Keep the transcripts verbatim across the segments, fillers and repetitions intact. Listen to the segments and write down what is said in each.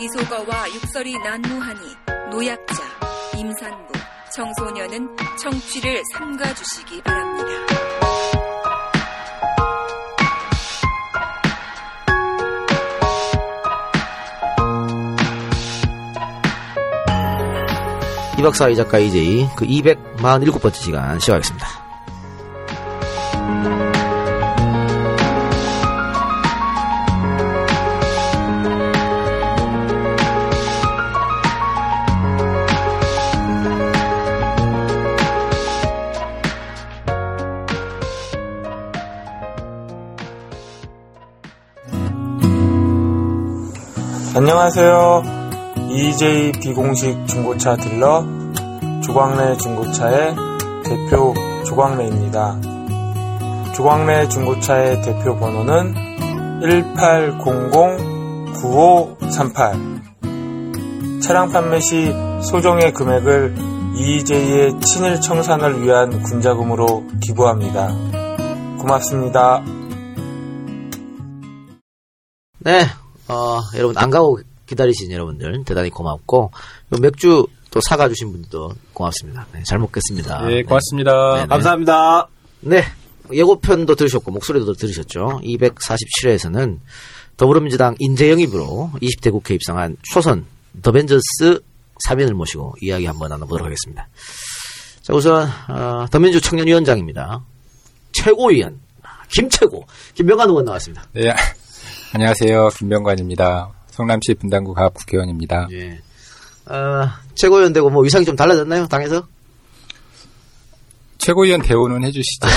비속어와 육설이 난무하니 노약자, 임산부, 청소년은 청취를 삼가주시기 바랍니다. 이 박사, 이 작가, 이제이 그 이백사십칠 번째 시간 시작하겠습니다. 안녕하세요. 이제이 비공식 중고차 딜러 조광래 중고차의 대표 조광래입니다. 조광래 중고차의 대표 번호는 일팔공공 구오삼팔. 차량 판매 시 소정의 금액을 이제이의 친일 청산을 위한 군자금으로 기부합니다. 고맙습니다. 네. 어, 여러분, 안 가고 기다리신 여러분들, 대단히 고맙고, 맥주 또 사가주신 분들도 고맙습니다. 네, 잘 먹겠습니다. 네, 고맙습니다. 네. 감사합니다. 네, 예고편도 들으셨고, 목소리도 들으셨죠. 이백사십칠 회에서는 더불어민주당 인재영입으로 이십 대 국회 입성한 초선 더벤져스 사면을 모시고 이야기 한번 나눠보도록 하겠습니다. 자, 우선, 어, 더민주 청년위원장입니다. 최고위원, 김최고, 김병관 의원 나왔습니다. 네. 안녕하세요. 김병관입니다. 성남시 분당구 갑 국회의원입니다. 예. 어, 최고위원 되고 뭐 위상이 좀 달라졌나요? 당에서? 최고위원 대우는 해주시죠.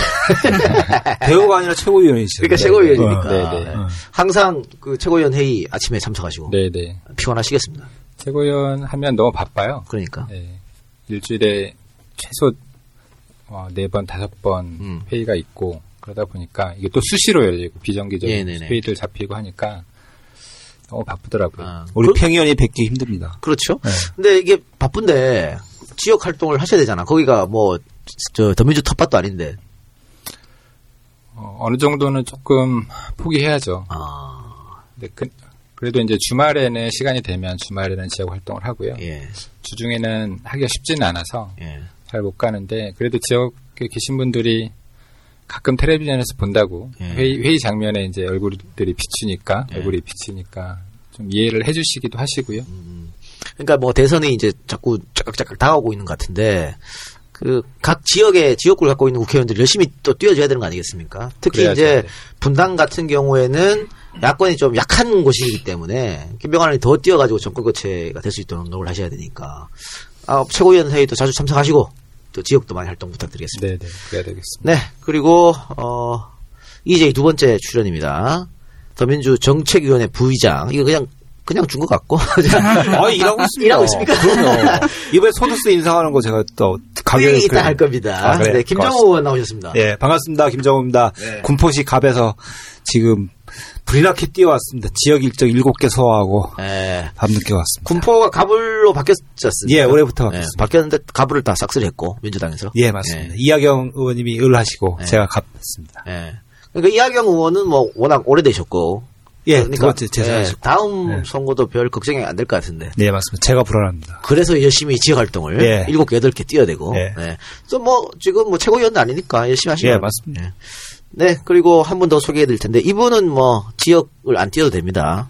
대우가 아니라 최고위원이시죠. 그러니까 네. 최고위원이니까. 어, 네네. 어. 항상 그 최고위원 회의 아침에 참석하시고. 네네. 피곤하시겠습니다. 최고위원 하면 너무 바빠요. 그러니까. 네. 일주일에 최소 어, 네 번, 다섯 번 음. 회의가 있고. 그러다 보니까 이게 또 수시로 열리고 비정기적인 네네네. 회의들 잡히고 하니까 너무 바쁘더라고요. 아, 우리 그, 평의원이 뵙기 힘듭니다. 그렇죠. 네. 근데 이게 바쁜데 지역 활동을 하셔야 되잖아. 거기가 뭐 저 더민주 텃밭도 아닌데. 어, 어느 정도는 조금 포기해야죠. 아. 근데 그, 그래도 이제 주말에는 시간이 되면 주말에는 지역 활동을 하고요. 예. 주중에는 하기가 쉽지는 않아서 예. 잘 못 가는데 그래도 지역에 계신 분들이 가끔 텔레비전에서 본다고 예. 회의, 회의 장면에 이제 얼굴들이 비치니까 예. 얼굴이 비치니까 좀 이해를 해주시기도 하시고요. 음, 그러니까 뭐 대선이 이제 자꾸 쫙쫙 다가오고 있는 것 같은데 그 각 지역의 지역구를 갖고 있는 국회의원들이 열심히 또 뛰어줘야 되는 거 아니겠습니까? 특히 이제 네. 분당 같은 경우에는 야권이 좀 약한 곳이기 때문에 김병관 의원이 더 뛰어가지고 정권 교체가 될 수 있도록 노력을 하셔야 되니까 아, 최고위원 회의도 자주 참석하시고. 또 지역도 많이 활동 부탁드리겠습니다. 네네, 그래야 되겠습니다. 네, 그리고 어, 이제이 두 번째 출연입니다. 더민주 정책위원회 부의장. 이거 그냥 그냥 준 것 같고. 아, 일하고 있습니다. 일하고 있습니까? 그럼요. 이번에 소득세 인상하는 거 제가 또 가격을 이따 할 겁니다. 아, 그래. 네, 김정우 의원 나오셨습니다. 네, 반갑습니다. 김정우입니다. 네. 군포시 갑에서 지금 브리나케 뛰어왔습니다. 지역 일정 일곱 개 소화하고 네. 밤늦게 왔습니다. 군포가 가불로 바뀌었었습니다. 예, 올해부터 네, 바뀌었는데 가불을 다 싹쓸이했고 민주당에서. 예, 맞습니다. 네. 이하경 의원님이 을 하시고 네. 제가 갑했습니다. 네. 그러니까 이하경 의원은 뭐 워낙 오래되셨고. 예, 그러니까 두 번째 재선하시고. 네, 다음 네. 선거도 별 걱정이 안 될 것 같은데. 네, 맞습니다. 제가 불안합니다. 그래서 열심히 지역 활동을 예. 일곱 개, 여덟 개 뛰어대고. 예. 네. 또 뭐 지금 뭐 최고위원도 아니니까 열심히 하시고. 예, 맞습니다. 네. 네, 그리고 한 분 더 소개해 드릴 텐데, 이분은 뭐, 지역을 안 띄워도 됩니다.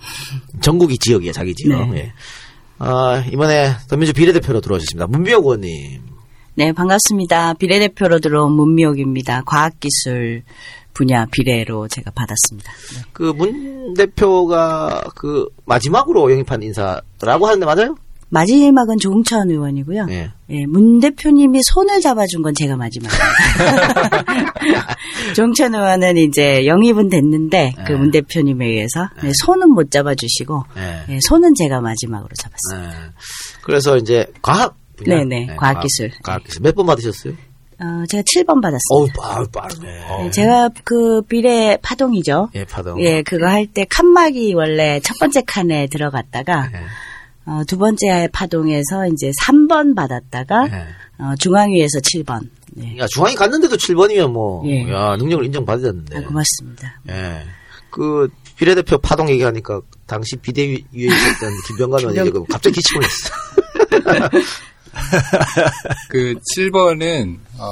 전국이 지역이에요, 자기 지역. 네. 예. 아, 이번에 더민주 비례대표로 들어오셨습니다. 문미옥 의원님. 네, 반갑습니다. 비례대표로 들어온 문미옥입니다. 과학기술 분야 비례로 제가 받았습니다. 네. 그 문 대표가 그 마지막으로 영입한 인사라고 하는데 맞아요? 마지막은 종천 의원이고요. 예. 예, 문 대표님이 손을 잡아준 건 제가 마지막입니다. 종천 의원은 이제 영입은 됐는데 예. 그 문 대표님에 의해서 예. 손은 못 잡아주시고 예. 예, 손은 제가 마지막으로 잡았습니다. 예. 그래서 이제 과학 분야. 네네 네, 과학기술. 과학기술 몇 번 받으셨어요? 어, 제가 칠 번 받았습니다. 어우, 빠르네. 제가 그 비례 파동이죠. 예, 파동. 예, 그거 할 때 칸막이 원래 첫 번째 칸에 들어갔다가 예. 어, 두 번째 파동에서 이제 삼 번 받았다가, 네. 어, 중앙위에서 칠 번. 네. 야, 중앙위 갔는데도 칠 번이면 뭐, 예. 야, 능력을 인정받았는데. 아, 고맙습니다. 예. 그, 비례대표 파동 얘기하니까 당시 비대위에 있었던 김병관 의원이 지금 갑자기 기침을 했어. 그 칠 번은 어,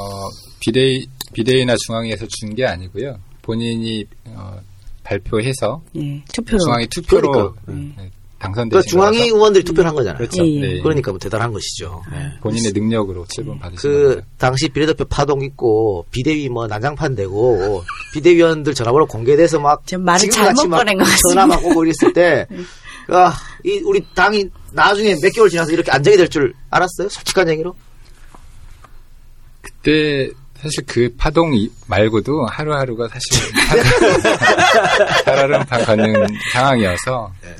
비대위, 비대위나 중앙위에서 준 게 아니고요. 본인이 어, 발표해서 예, 투표. 중앙위 투표로 그러니까. 음. 네. 당선되신 그러니까 중앙위 의원들이 투표를 한 거잖아요. 그렇죠. 예, 예. 그러니까 뭐 대단한 것이죠. 예. 본인의 능력으로 칠 번 예. 받으신 그 거죠. 당시 비례대표 파동 있고 비대위 뭐 난장판 되고 비대위원들 전화번호 공개돼서 막 지금 말을 잘못 꺼낸 것 같습니다. 전화 막 오고 이랬을 때 아, 이 우리 당이 나중에 몇 개월 지나서 이렇게 안정이 될 줄 알았어요? 솔직한 얘기로? 그때 사실 그 파동 말고도 하루하루가 사실 하루하루는 다 걷는 상황이어서 네.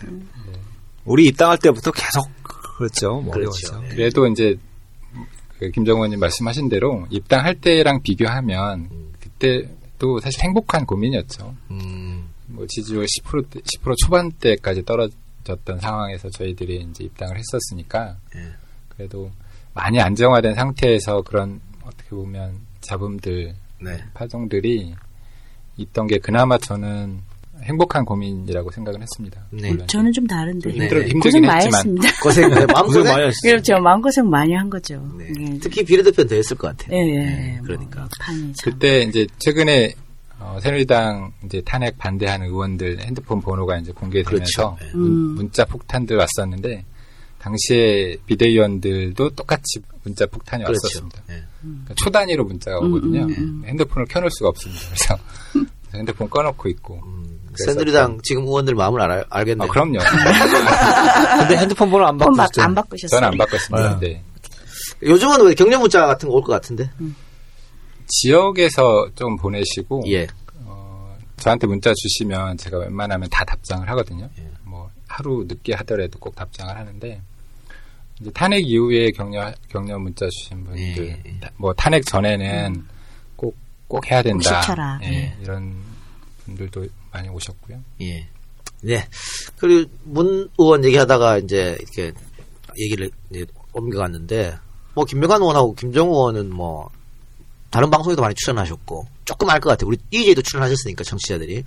우리 입당할 때부터 계속 그렇죠. 뭐 그렇죠. 네. 그래도 이제 그 김정우 의원님 말씀하신 대로 입당할 때랑 비교하면 음. 그때도 사실 행복한 고민이었죠. 음. 뭐 지지율 십 퍼센트 십 퍼센트 초반대까지 떨어졌던 상황에서 저희들이 이제 입당을 했었으니까 음. 그래도 많이 안정화된 상태에서 그런 어떻게 보면 잡음들, 네. 파동들이 있던 게 그나마 저는. 행복한 고민이라고 생각을 했습니다. 네. 저는 좀 다른데. 네. 힘들긴 고생 많이 했습니다. 고생, 네, 마음고생 많이 했죠. 그렇죠. 마음고생 많이 한 거죠. 네. 네. 특히 비례대표는 더 했을 것 같아요. 예, 네. 네. 그러니까. 뭐, 그때 이제 최근에 어, 새누리당 이제 탄핵 반대하는 의원들 핸드폰 번호가 이제 공개되면서 그렇죠. 네. 문, 문자 폭탄들 왔었는데 당시에 비대위원들도 똑같이 문자 폭탄이 그렇죠. 왔었습니다. 네. 그러니까 초 단위로 문자가 음, 오거든요. 음, 음. 핸드폰을 켜놓을 수가 없습니다. 그래서 핸드폰 꺼놓고 있고. 음. 새누리당 지금 의원들 마음을 알아, 알겠네요. 아, 그럼요. 근데 핸드폰 번호 안 바꾸셨죠? 안 바꾸셨어요? 저는 안 바꿨습니다. 네. 요즘은 왜 격려 문자 같은 거 올 것 같은데? 음. 지역에서 좀 보내시고 예. 어, 저한테 문자 주시면 제가 웬만하면 다 답장을 하거든요. 예. 뭐 하루 늦게 하더라도 꼭 답장을 하는데 이제 탄핵 이후에 격려 격려 문자 주신 분들 예. 다, 뭐 탄핵 전에는 음. 꼭, 꼭 해야 된다. 예. 예. 이런 분들도 많이 오셨고요. 예. 네. 그리고 문 의원 얘기하다가 이제 이렇게 얘기를 이제 옮겨갔는데 뭐 김병관 의원하고 김정우 의원은 뭐 다른 방송에도 많이 출연하셨고 조금 알 것 같아요. 우리 이제이도 출연하셨으니까 청취자들이.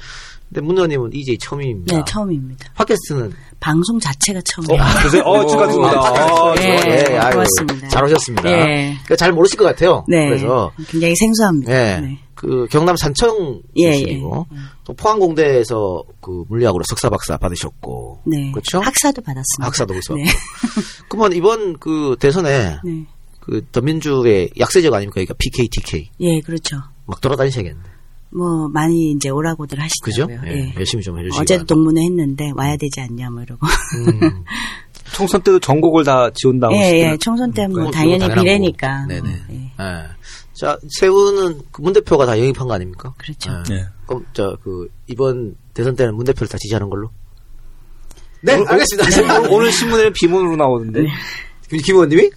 근데 문 의원님은 이제이 처음입니다. 네, 처음입니다. 팟캐스트는 방송 자체가 처음이에요. 어, 그래서 어, 축하드립니다. 네, 아, 고맙습니다. 잘 오셨습니다. 예. 그러니까 잘 모르실 것 같아요. 네. 그래서 굉장히 생소합니다. 네. 네. 그 경남 산청 출신이고 예, 예. 또 포항공대에서 그 물리학으로 석사 박사 받으셨고 네. 그렇죠? 학사도 받았습니다. 학사도 있었고. 네. 그러면 이번 그 대선에 네. 그 더민주의 약세적 아닙니까? 그러니까 피케이, 티케이. 예, 그렇죠. 막 돌아다니셔야겠는데. 뭐 많이 이제 오라고들 하시더라고요. 그죠? 예. 예. 열심히 좀 해주시고. 어제도 동문회 했는데 와야 되지 않냐 뭐 이러고. 음. 총선 때도 전국을 다 지운다고. 예, 예. 총선 때 뭐 당연히 비례니까. 네네. 예. 예. 자, 세우는 문 대표가 다 영입한 거 아닙니까? 그렇죠. 예. 네. 그럼 저 그 이번 대선 때는 문 대표를 다 지지하는 걸로. 네, 오늘, 알겠습니다. 네. 오늘 신문에는 비문으로 나오던데. 네. 김, 김 의원님이?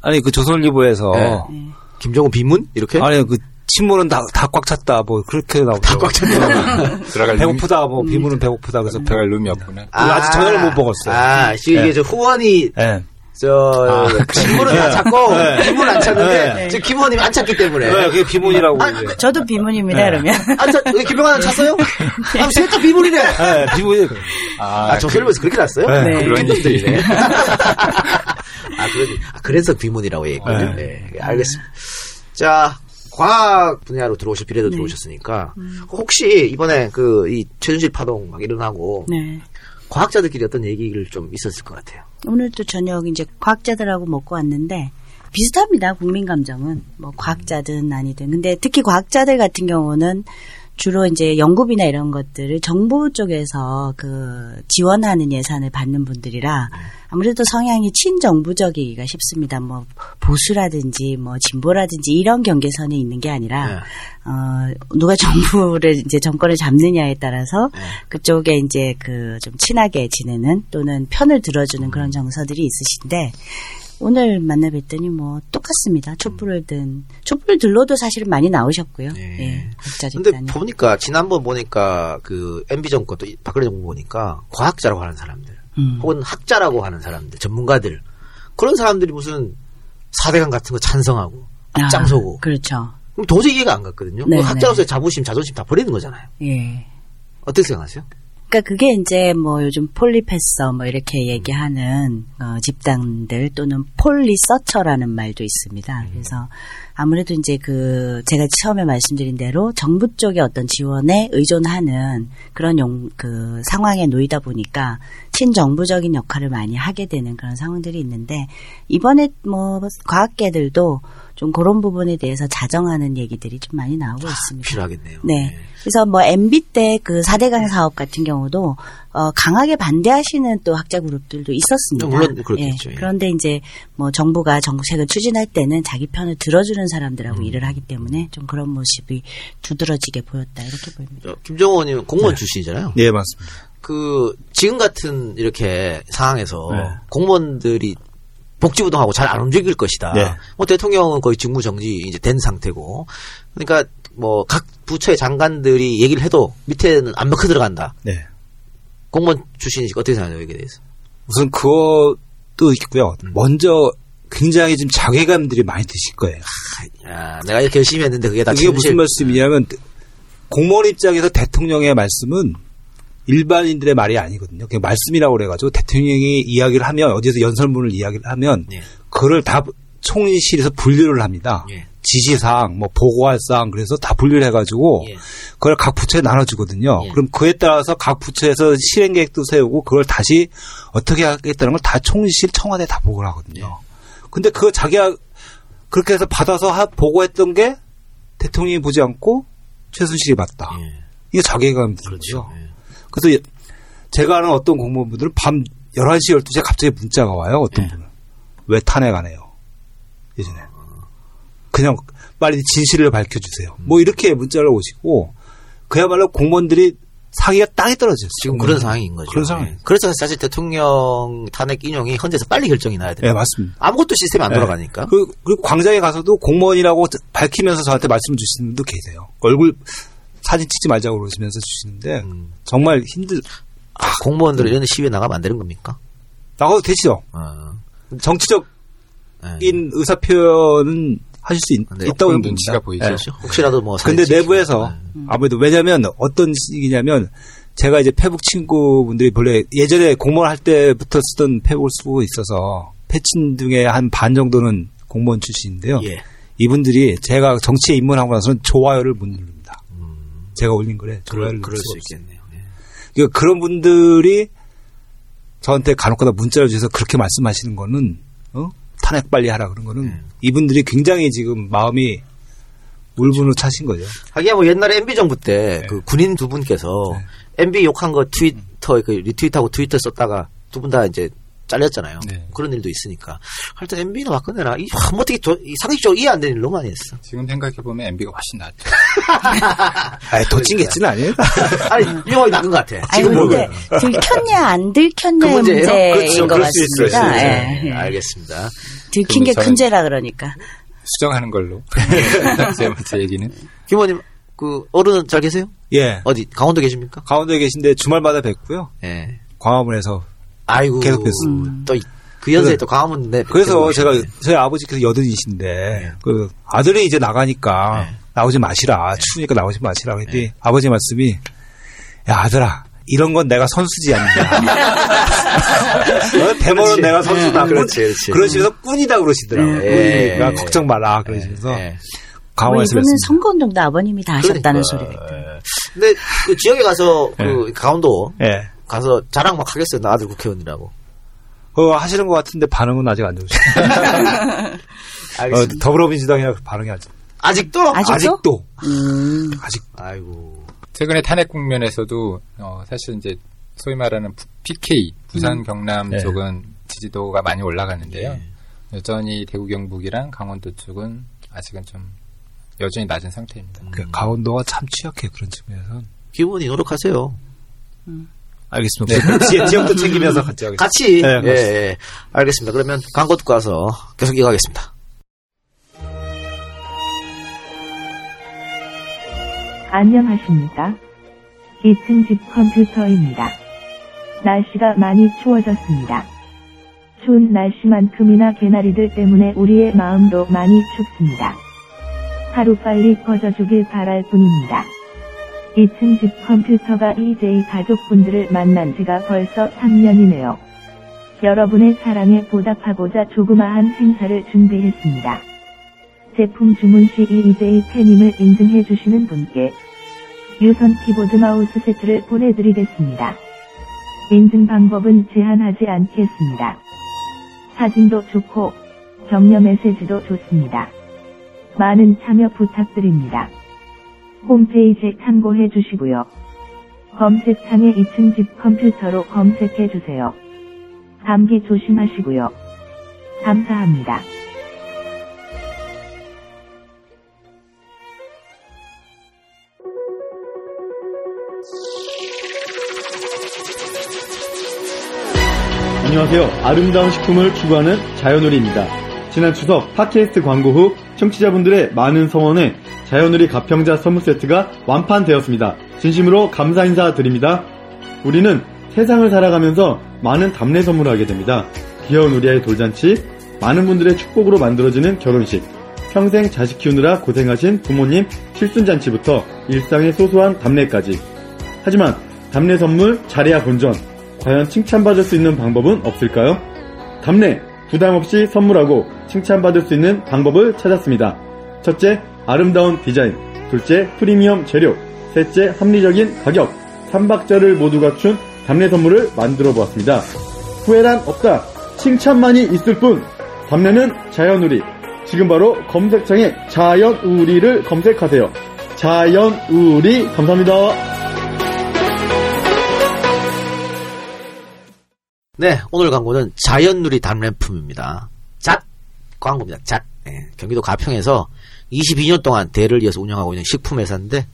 아니 그 조선일보에서 네. 네. 김정은 비문 이렇게? 아니 그 신문은 다 다 꽉 찼다 뭐 그렇게 나오고 다 꽉 찼다. 들어갈 배고프다 뭐 음. 비문은 배고프다 그래서 들어갈 룸이 없구나. 아, 아직 저녁을 못 먹었어요. 아, 이게 네. 저 후원이. 네. 저, 아, 비문은 다 찾고, 비문 안 찾는데, 네. 지금 김 의원님이 안 찾기 때문에. 네, 그게 비문이라고. 아, 이제. 저도 비문입니다, 네. 그러면. 안 찾, 김병관 찾았어요? 아, 셋다 비문이네. 네, 비문이네. 아, 아 저 결론에서 그, 그렇게 났어요? 네. 네. 그런 일들이네. 아, 그래서, 아, 그래서 비문이라고 얘기했거든요. 네. 네, 알겠습니다. 자, 과학 분야로 들어오실 비례도 네. 들어오셨으니까, 음. 혹시 이번에 그, 이 최순실 파동 막 일어나고, 네. 과학자들끼리 어떤 얘기를 좀 있었을 것 같아요. 오늘 또 저녁 이제 과학자들하고 먹고 왔는데 비슷합니다. 국민 감정은 뭐 과학자든 아니든 근데 특히 과학자들 같은 경우는 주로 이제 연구비나 이런 것들을 정부 쪽에서 그 지원하는 예산을 받는 분들이라 아무래도 성향이 친정부적이기가 쉽습니다. 뭐 보수라든지 뭐 진보라든지 이런 경계선에 있는 게 아니라 네. 어 누가 정부를 이제 정권을 잡느냐에 따라서 네. 그쪽에 이제 그 좀 친하게 지내는 또는 편을 들어주는 그런 정서들이 있으신데. 오늘 만나 뵀더니 뭐 똑같습니다. 촛불을 든 촛불 들러도 사실은 많이 나오셨고요. 네. 예. 근데 보니까 지난번 보니까 그 엠비 정권 또 박근혜 정부 보니까 과학자라고 하는 사람들, 음. 혹은 학자라고 하는 사람들, 전문가들 그런 사람들이 무슨 사대강 같은 거 찬성하고 앞장서고. 아, 그렇죠. 그럼 도저히 이해가 안 갔거든요. 학자로서의 자부심, 자존심 다 버리는 거잖아요. 예. 어떻게 생각하세요? 그러니까 그게 이제 뭐 요즘 폴리패서 뭐 이렇게 얘기하는 어, 집단들 또는 폴리서처라는 말도 있습니다. 그래서 아무래도 이제 그 제가 처음에 말씀드린 대로 정부 쪽의 어떤 지원에 의존하는 그런 용, 그 상황에 놓이다 보니까 친정부적인 역할을 많이 하게 되는 그런 상황들이 있는데, 이번에 뭐 과학계들도 좀 그런 부분에 대해서 자정하는 얘기들이 좀 많이 나오고 아, 있습니다. 필요하겠네요. 네. 그래서 뭐 엠비 때 그 사대강 사업 같은 경우도 어, 강하게 반대하시는 또 학자 그룹들도 있었습니다. 물론 그렇겠죠. 예. 그런데 이제 뭐 정부가 정책을 추진할 때는 자기 편을 들어주는 사람들하고 음. 일을 하기 때문에 좀 그런 모습이 두드러지게 보였다, 이렇게 보입니다. 김정우 의원님 공무원 네. 출신이잖아요. 네, 맞습니다. 그 지금 같은 이렇게 상황에서 네. 공무원들이 복지부동하고 잘 안 움직일 것이다. 네. 뭐 대통령은 거의 직무 정지 이제 된 상태고, 그러니까 뭐 각 부처의 장관들이 얘기를 해도 밑에는 안 먹혀 들어간다. 네. 공무원 출신이니까 어떻게 생각하세요, 여기에 대해서? 우선 그것도 있고요. 음. 먼저 굉장히 지금 자괴감들이 많이 드실 거예요. 아, 내가 이렇게 열심히 했는데 그게 다 이게 무슨 말씀이냐면 공무원 입장에서 대통령의 말씀은 일반인들의 말이 아니거든요. 그냥 말씀이라고 그래가지고 대통령이 이야기를 하면 어디에서 연설문을 이야기를 하면 예. 그걸 다 총리실에서 분류를 합니다. 예. 지시사항, 뭐 보고할사항, 그래서 다 분류를 해가지고 예. 그걸 각 부처에 나눠주거든요. 예. 그럼 그에 따라서 각 부처에서 실행계획도 세우고 그걸 다시 어떻게 하겠다는 걸 다 총리실 청와대에 다 보고를 하거든요. 예. 근데 그거 자기가 그렇게 해서 받아서 하, 보고했던 게 대통령이 보지 않고 최순실이 맞다. 예. 이게 자괴감이 드는 거죠. 그래서 제가 아는 어떤 공무원분들은 밤 열한 시, 열두 시에 갑자기 문자가 와요. 어떤 네. 분은. 왜 탄핵 안 해요? 예전에. 그냥 빨리 진실을 밝혀주세요. 음. 뭐 이렇게 문자를 오시고, 그야말로 공무원들이 사기가 땅에 떨어졌어요. 지금 공무원. 그런 상황인 거죠. 그런 상황. 네. 그래서 사실 대통령 탄핵 인용이 헌재에서 빨리 결정이 나야 돼요. 네, 맞습니다. 아무것도 시스템이 안 네. 돌아가니까. 그리고, 그리고 광장에 가서도 공무원이라고 밝히면서 저한테 말씀 주시는 분도 계세요. 얼굴 사진 찍지 말자고 그러시면서 주시는데 음. 정말 힘들. 아, 공무원들은 이런 시위에 나가면 안 되는 겁니까? 나가도 되죠. 어. 정치적인 네. 의사 표현은 하실 수 있, 있다고 보면 눈치가 보이죠. 네. 혹시라도 뭐. 근데 내부에서 네. 아무래도 왜냐하면 어떤 식이냐면 제가 이제 페북 친구분들이 원래 예전에 공무원 할 때부터 쓰던 페북을 쓰고 있어서 패친 중에 한 반 정도는 공무원 출신인데요. 예. 이분들이 제가 정치에 입문하고 나서는 좋아요를 못 누릅니다. 제가 올린 글에 그럴, 그럴 수 있겠네요. 예. 그러니까 그런 분들이 저한테 간혹가다 문자를 주셔서 그렇게 말씀하시는 거는 어? 탄핵 빨리 하라 그런 거는 예. 이분들이 굉장히 지금 마음이 울분으로 그렇죠. 차신 거죠. 하기야 뭐 옛날에 엠비 정부 때 예. 그 군인 두 분께서 예. 엠비 욕한 거 트위터 그 리트윗하고 트위터 썼다가 두 분 다 이제 잘렸잖아요. 네. 그런 일도 있으니까. 하여튼 엠비나 박근혜나 이 뭐 어떻게 도, 이 상식적으로 이해 안 되는 일 너무 많이 했어. 지금 생각해보면 엠비가 훨씬 낫죠. 아니, 도친 개찐 아니에요? 아니, 이거 나은 것 같아. 아니, 근데 들켰냐 안 들켰냐의 그 문제인 그렇죠, 것 같습니다. 네. 네. 알겠습니다. 들킨 게 큰 죄라 그러니까. 수정하는 걸로. 제, 제 얘기는. 김 의원님, 그 어른은 잘 계세요? 예. 어디 강원도 계십니까? 강원도에 계신데 주말마다 뵙고요. 예. 광화문에서. 아이고. 계속했습니다. 음. 또, 그 연세에 또 강화문 내. 그래서 제가, 저희 아버지께서 여든이신데, 네. 그, 아들이 이제 나가니까, 네. 나오지 마시라. 네. 추우니까 나오지 마시라. 그랬더니, 네. 아버지 말씀이, 야, 아들아, 이런 건 내가 선수지 않냐. 대모는 내가 선수다. 네. 그렇지, 그렇지. 그러시면서 꾼이다 그러시더라고요. 네. 꾼이니까 네. 걱정 마라. 그러시면서. 네. 강화문 이분은 선거운동도 아버님이 다 하셨다는 그러니까. 소리를. 근데, 그 지역에 가서, 네. 그, 강원도. 예. 네. 가서 자랑 막 하겠어요. 나 아들 국회의원이라고. 어, 하시는 것 같은데 반응은 아직 안 좋으시네요. 어, 더불어민주당이랑 반응이 아직. 아직도? 아직도? 아직도. 음. 아직. 아이고. 최근에 탄핵 국면에서도, 어, 사실 이제, 소위 말하는 피케이, 부산, 음. 경남 네. 쪽은 지지도가 많이 올라가는데요. 네. 여전히 대구, 경북이랑 강원도 쪽은 아직은 좀 여전히 낮은 상태입니다. 음. 그러니까 강원도가 참 취약해, 그런 측면에서는. 기본이 노력하세요. 음. 알겠습니다. 네. 지역도 챙기면서 같이 하겠습니다. 같이. 네, 예, 예. 알겠습니다. 그러면 광고 듣고 와서 계속 이어가겠습니다. 안녕하십니까. 이 층 집 컴퓨터입니다. 날씨가 많이 추워졌습니다. 추운 날씨만큼이나 개나리들 때문에 우리의 마음도 많이 춥습니다. 하루빨리 꺼져주길 바랄 뿐입니다. 이층 집 컴퓨터가 이제이 가족분들을 만난 지가 벌써 삼 년이네요. 여러분의 사랑에 보답하고자 조그마한 행사를 준비했습니다. 제품 주문 시 이제이 팬임을 인증해주시는 분께 유선 키보드 마우스 세트를 보내드리겠습니다. 인증 방법은 제한하지 않겠습니다. 사진도 좋고 격려 메시지도 좋습니다. 많은 참여 부탁드립니다. 홈페이지에 참고해 주시고요. 검색창에 이층 집 컴퓨터로 검색해 주세요. 감기 조심하시고요. 감사합니다. 안녕하세요. 아름다운 식품을 추구하는 자연우리입니다. 지난 추석 팟캐스트 광고 후 청취자분들의 많은 성원에 자연우리 가평자 선물세트가 완판되었습니다. 진심으로 감사 인사드립니다. 우리는 세상을 살아가면서 많은 답례 선물을 하게 됩니다. 귀여운 우리아이 돌잔치, 많은 분들의 축복으로 만들어지는 결혼식, 평생 자식 키우느라 고생하신 부모님 칠순잔치부터 일상의 소소한 답례까지. 하지만 답례 선물 잘해야 본전, 과연 칭찬받을 수 있는 방법은 없을까요? 답례, 부담없이 선물하고 칭찬받을 수 있는 방법을 찾았습니다. 첫째, 아름다운 디자인, 둘째 프리미엄 재료, 셋째 합리적인 가격, 삼박자를 모두 갖춘 답례 선물을 만들어 보았습니다. 후회란 없다, 칭찬만이 있을 뿐. 답례는 자연우리. 지금 바로 검색창에 자연우리를 검색하세요. 자연우리, 감사합니다. 네, 오늘 광고는 자연우리 답례품입니다. 잣! 광고입니다. 잣! 네, 경기도 가평에서 이십이 년 동안 대를 이어서 운영하고 있는 식품회사인데,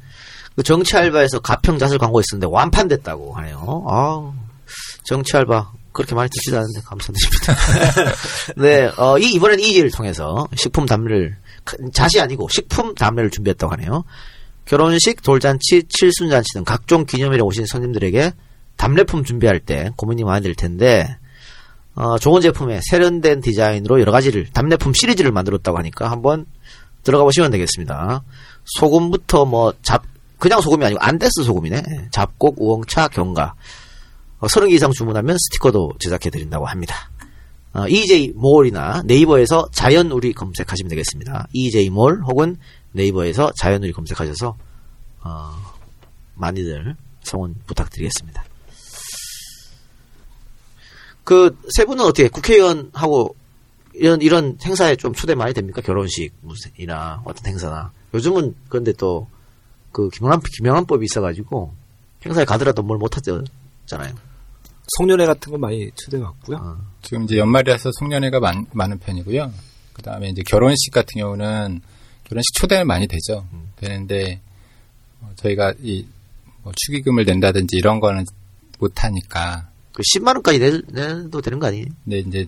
그 정치알바에서 가평잣을 광고했었는데 완판됐다고 하네요. 아, 정치알바 그렇게 많이 듣지도 않는데 감사드립니다. 네, 어, 이, 이번엔 이지를 통해서 식품 답례를, 잣이 아니고 식품 답례를 준비했다고 하네요. 결혼식, 돌잔치, 칠순잔치 등 각종 기념일에 오신 손님들에게 답례품 준비할 때 고민이 많이 될 텐데, 어, 좋은 제품에 세련된 디자인으로 여러 가지를, 답례품 시리즈를 만들었다고 하니까 한번 들어가 보시면 되겠습니다. 소금부터 뭐, 잡, 그냥 소금이 아니고 안데스 소금이네. 잡곡, 우엉차, 경과. 어, 서른 개 이상 주문하면 스티커도 제작해드린다고 합니다. 어, 이제이몰이나 네이버에서 자연우리 검색하시면 되겠습니다. 이제이몰 혹은 네이버에서 자연우리 검색하셔서, 어, 많이들 성원 부탁드리겠습니다. 그, 세 분은 어떻게, 국회의원하고, 이런, 이런 행사에 좀 초대 많이 됩니까? 결혼식이나 어떤 행사나. 요즘은, 그런데 또, 그, 김영란, 김영란법이 있어가지고, 행사에 가더라도 뭘 못하잖아요. 송년회 같은 건 많이 초대받고요. 아. 지금 이제 연말이라서 송년회가 많, 많은 편이고요. 그 다음에 이제 결혼식 같은 경우는, 결혼식 초대는 많이 되죠. 음. 되는데, 어, 저희가 이, 뭐, 축의금을 낸다든지 이런 거는 못하니까, 그 십만 원까지 내도 되는 거 아니에요? 네, 이제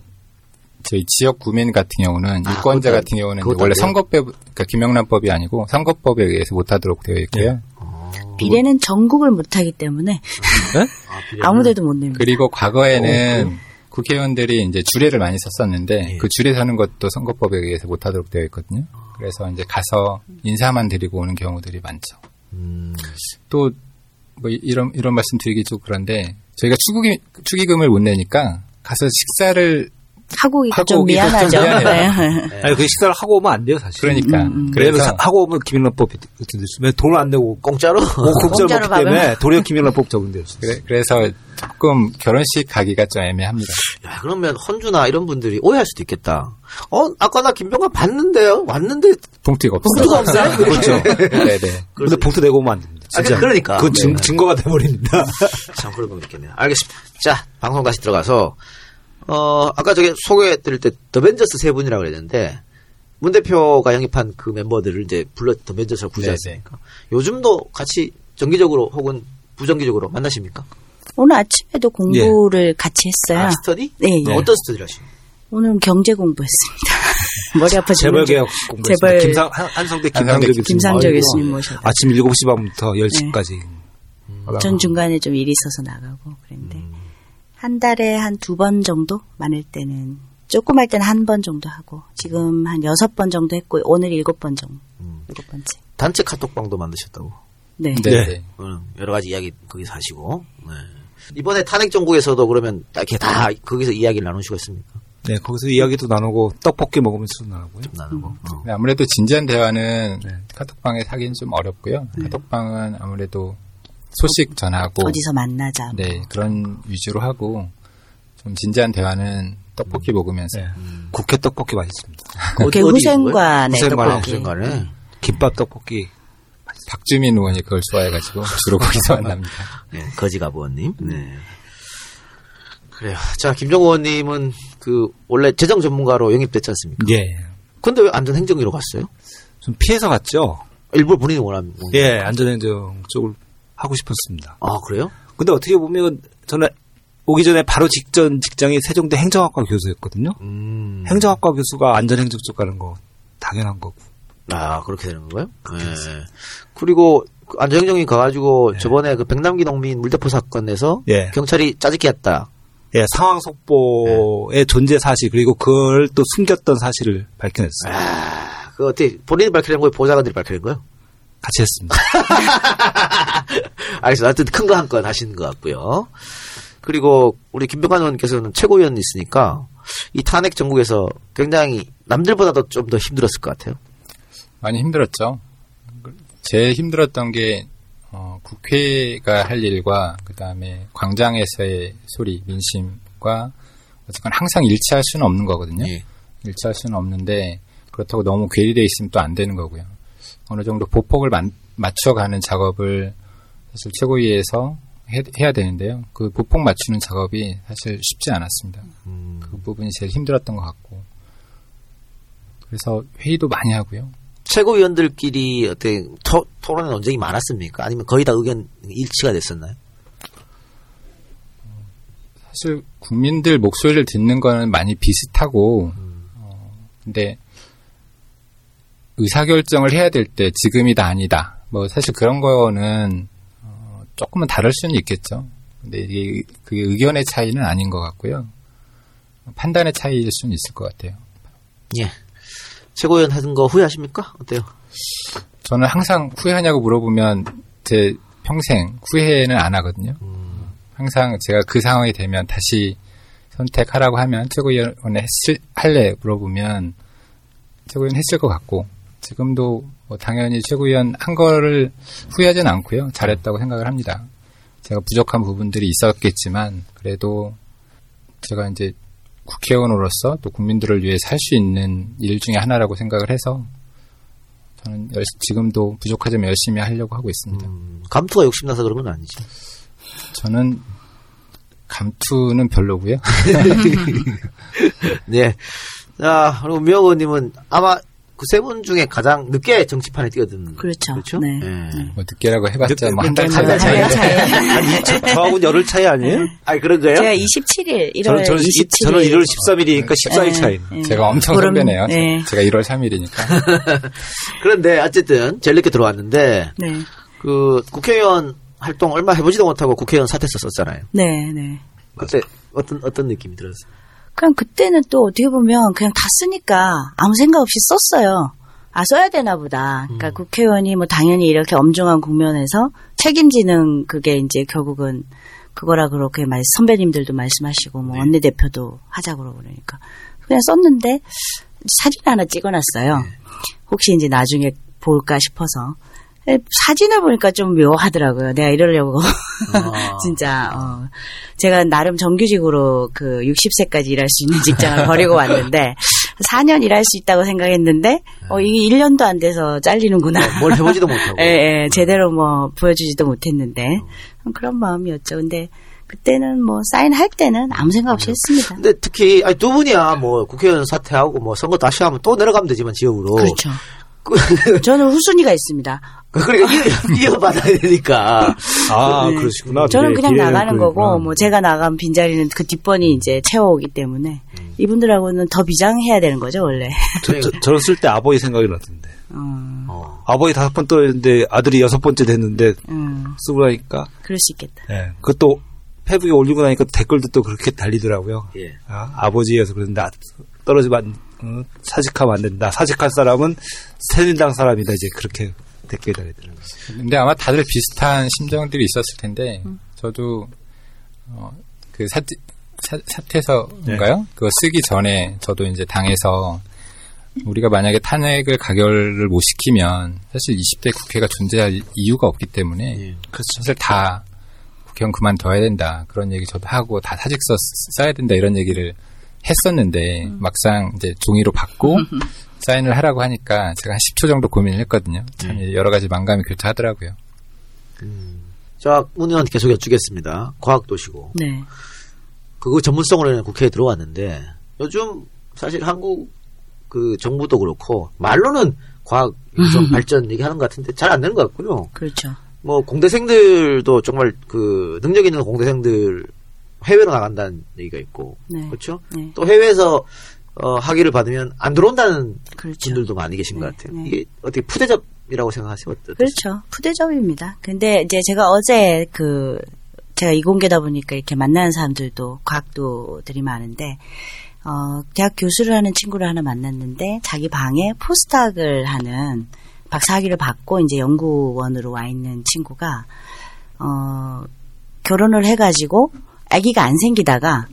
저희 지역 구민 같은 경우는 아, 유권자 그것도, 같은 경우는 원래 선거법, 그러니까 김영란법이 아니고 선거법에 의해서 못하도록 되어 있고요. 네. 아, 비례는 뭐, 전국을 못하기 때문에 네? 아, 아무데도 못 냅니다. 그리고 과거에는 오, 국회의원들이 이제 주례를 많이 썼었는데 네. 그 주례 서는 것도 선거법에 의해서 못하도록 되어 있거든요. 그래서 이제 가서 인사만 드리고 오는 경우들이 많죠. 음. 또 뭐 이런 이런 말씀드리기 좀 그런데. 저희가 축의, 축의금을 못 내니까 가서 식사를 하고 오기 좀 미안하죠. 네. 아니, 그 식사를 하고 오면 안 돼요, 사실. 그러니까. 음, 음. 그래도 하고 오면 김영란법 돈 안 내고 공짜로? 공짜로 받기 때문에 도리어 김영란법 적용돼요. 그래, 그래서 조금 결혼식 가기가 좀 애매합니다. 야, 그러면 헌주나 이런 분들이 오해할 수도 있겠다. 어, 아까 나 김병관 봤는데요? 왔는데 봉투가 없어요. 봉투가 없어요? 그렇죠. 네네. 근데 봉투 내고 오면 안 됩니다. 진짜. 아니, 그러니까. 그건 증, 네. 증거가 돼버립니다. 참, 그런 건 있겠네요. 알겠습니다. 자, 방송 다시 들어가서, 어, 아까 저기 소개해드릴 때 더벤져스 세 분이라고 그랬는데, 문 대표가 영입한 그 멤버들을 이제 불러 더벤져스를 구지 않습니까? 요즘도 같이 정기적으로 혹은 부정기적으로 만나십니까? 오늘 아침에도 공부를 예. 같이 했어요. 아, 스터디? 네. 네. 어떤 스터디를 하십니까? 오늘은 경제 공부했습니다. 머리 아파서 재벌 개혁 공부했습니다. 재벌... 한성대 김상조, 김상조 교수님 모셔서 아침 일곱 시 반부터 열 시까지. 네. 전 중간에 좀 일이 있어서 나가고 그랬는데 음. 한 달에 한 두 번 정도? 많을 때는 조금 할 때는 한 번 정도 하고 지금 한 여섯 번 정도 했고 오늘 일곱 번 정도. 음. 일곱 번째. 단체 카톡방도 만드셨다고. 네. 네. 네. 네. 여러 가지 이야기 거기서 하시고. 네. 이번에 탄핵 정국에서도 그러면 이렇게 다 거기서 이야기를 나누시고 있습니까? 네, 거기서 이야기도 나누고 떡볶이 먹으면서도 나누고요. 좀 나누고. 어. 네, 아무래도 진지한 대화는 네. 카톡방에서 하기는 좀 어렵고요. 네. 카톡방은 아무래도 소식 전하고 어디서 만나자. 네, 그런 위주로 하고 좀 진지한 대화는 떡볶이 음. 먹으면서 네. 음. 국회 떡볶이 맛있습니다. 국회 후생관의 떡볶이. 후생관에 김밥 떡볶이. 박주민 의원이 그걸 좋아해가지고 주로 거기서 만납니다. 네, 거지가부원님. 네. 그래요. 자, 김정우 의원님은 그 원래 재정 전문가로 영입됐지 않습니까? 예. 근데 왜 안전행정위로 갔어요? 좀 피해서 갔죠. 일부러 본인이 원하는. 예, 안전행정 쪽을 하고 싶었습니다. 아, 그래요? 근데 어떻게 보면 저는 오기 전에 바로 직전 직장이 세종대 행정학과 교수였거든요. 음. 행정학과 교수가 안전행정 쪽 가는 거 당연한 거고. 아, 그렇게 되는 건가요? 네. 그리고 안전행정위 가가지고 네. 저번에 그 백남기 농민 물대포 사건에서 네. 경찰이 짜집기 했다. 예, 상황 속보의 네. 존재 사실 그리고 그걸 또 숨겼던 사실을 밝혀냈어요. 아, 그 어떻게 본인이 밝혀낸 거예요? 보좌관들이 밝혀낸 거예요? 같이 했습니다. 알겠습니다. 하여튼 큰 거 한 건 하시는 것 같고요. 그리고 우리 김병관 의원께서는 최고위원 있으니까 이 탄핵 정국에서 굉장히 남들보다도 좀 더 힘들었을 것 같아요. 많이 힘들었죠. 제일 힘들었던 게 어, 국회가 할 일과 그 다음에 광장에서의 소리, 민심과 어쨌건 항상 일치할 수는 없는 거거든요. 예. 일치할 수는 없는데 그렇다고 너무 괴리되어 있으면 또 안 되는 거고요. 어느 정도 보폭을 마, 맞춰가는 작업을 사실 최고위에서 해, 해야 되는데요. 그 보폭 맞추는 작업이 사실 쉽지 않았습니다. 음. 그 부분이 제일 힘들었던 것 같고 그래서 회의도 많이 하고요. 최고위원들끼리 어떻게 토, 토론의 논쟁이 많았습니까? 아니면 거의 다 의견 일치가 됐었나요? 사실 국민들 목소리를 듣는 거는 많이 비슷하고 음. 어, 근데 의사결정을 해야 될 때 지금이다 아니다 뭐 사실 그런 거는 어, 조금은 다를 수는 있겠죠. 근데 이게 그게 의견의 차이는 아닌 것 같고요. 판단의 차이일 수는 있을 것 같아요. 예. 최고위원 하는 거 후회하십니까? 어때요? 저는 항상 후회하냐고 물어보면 제 평생 후회는 안 하거든요. 음. 항상 제가 그 상황이 되면 다시 선택하라고 하면 최고위원에 했을, 할래 물어보면 최고위원 했을 것 같고 지금도 뭐 당연히 최고위원 한 거를 후회하진 않고요. 잘했다고 생각을 합니다. 제가 부족한 부분들이 있었겠지만 그래도 제가 이제 국회의원으로서 또 국민들을 위해서 할 수 있는 일 중에 하나라고 생각을 해서 저는 열시, 지금도 부족하지만 열심히 하려고 하고 있습니다. 음, 감투가 욕심나서 그런 건 아니죠? 저는 감투는 별로고요. 네. 자, 그리고 미혁 의원님은 아마 그 세 분 중에 가장 늦게 정치판에 뛰어든. 그렇죠. 그렇죠. 네. 네. 뭐 늦게라고 해봤자 뭐 한 달 차이. 한 저하고 열흘 차이 아니에요? 아니 그런 거예요? 제가 이십칠 일 일월. 저는, 저는, 이십칠 일. 저는 일월 십삼 일이니까 십사 일 차이. 네. 제가 엄청 선배네요. 네. 제가 일월 삼 일이니까. 그런데 어쨌든 제일 늦게 들어왔는데 네. 그 국회의원 활동 얼마 해보지도 못하고 국회의원 사퇴서 썼잖아요. 네, 네. 그때 어떤 어떤 느낌이 들었어요? 그냥 그때는 또 어떻게 보면 그냥 다 쓰니까 아무 생각 없이 썼어요. 아, 써야 되나 보다. 그러니까 음. 국회의원이 뭐 당연히 이렇게 엄중한 국면에서 책임지는 그게 이제 결국은 그거라 그렇게 말, 선배님들도 말씀하시고 뭐 네. 원내대표도 하자고 그러니까. 그냥 썼는데 사진 하나 찍어놨어요. 네. 혹시 이제 나중에 볼까 싶어서. 사진을 보니까 좀 묘하더라고요. 내가 이러려고. 아. 진짜, 어. 제가 나름 정규직으로 그 육십 세까지 일할 수 있는 직장을 버리고 왔는데, 사 년 일할 수 있다고 생각했는데, 네. 어, 이게 일 년도 안 돼서 잘리는구나. 네, 뭘 해보지도 못하고. 예, 예, 제대로 뭐, 보여주지도 못했는데. 그런 마음이었죠. 근데, 그때는 뭐, 사인할 때는 아무 생각 없이 네. 했습니다. 근데 특히, 아니, 두 분이야. 뭐, 국회의원 사퇴하고 뭐, 선거 다시 하면 또 내려가면 되지만, 지역으로. 그렇죠. 저는 후순위가 있습니다. 그러니까 이어받아야 되니까. 아, 네. 그러시구나. 저는 그냥 네, 나가는 그랬구나. 거고, 뭐 제가 나간 빈자리는 그 뒷번이 이제 채워오기 때문에 음. 이분들하고는 더 비장해야 되는 거죠, 원래. 저, 저, 저는 쓸 때 아버지 생각이 났던데. 음. 어. 아버지 다섯 번 떠였는데 아들이 여섯 번째 됐는데 음. 쓰고 나니까. 그럴 수 있겠다. 네. 그것도 페북에 올리고 나니까 댓글도 또 그렇게 달리더라고요. 예. 아, 아버지여서 그런데 떨어지면 안, 어, 사직하면 안 된다. 사직할 사람은 새누리당 사람이다. 이제 그렇게. 댓글 달아드리는 거. 근데 아마 다들 비슷한 심정들이 있었을 텐데 음. 저도 어, 그 사태 사태서인가요? 네. 그거 쓰기 전에 저도 이제 당에서 우리가 만약에 탄핵을 가결을 못 시키면 사실 이십 대 국회가 존재할 이유가 없기 때문에 예. 사실 다 국회의원 그만둬야 된다 그런 얘기 저도 하고 다 사직서 써야 된다 이런 얘기를 했었는데 음. 막상 이제 종이로 받고 사인을 하라고 하니까 제가 한 십 초 정도 고민을 했거든요. 참 음. 여러 가지 만감이 교차하더라고요. 음. 자, 문 의원 계속 여쭙겠습니다. 과학도시고 네. 그거 전문성으로 국회에 들어왔는데 요즘 사실 한국 그 정부도 그렇고 말로는 과학 좀 발전 얘기하는 것 같은데 잘 안 되는 것 같고요. 그렇죠. 뭐 공대생들도 정말 그 능력 있는 공대생들 해외로 나간다는 얘기가 있고 네. 그렇죠. 네. 또 해외에서 어, 학위를 받으면 안 들어온다는 그렇죠. 분들도 많이 계신 네. 것 같아요. 네. 이게 어떻게 푸대접이라고 생각하세요? 그렇죠. 푸대접입니다. 근데 이제 제가 어제 그 제가 이공계다 보니까 이렇게 만나는 사람들도 과학도들이 많은데. 어, 대학 교수를 하는 친구를 하나 만났는데 자기 방에 포스닥을 하는 박사학위를 받고 이제 연구원으로 와 있는 친구가 어, 결혼을 해가지고 아기가 안 생기다가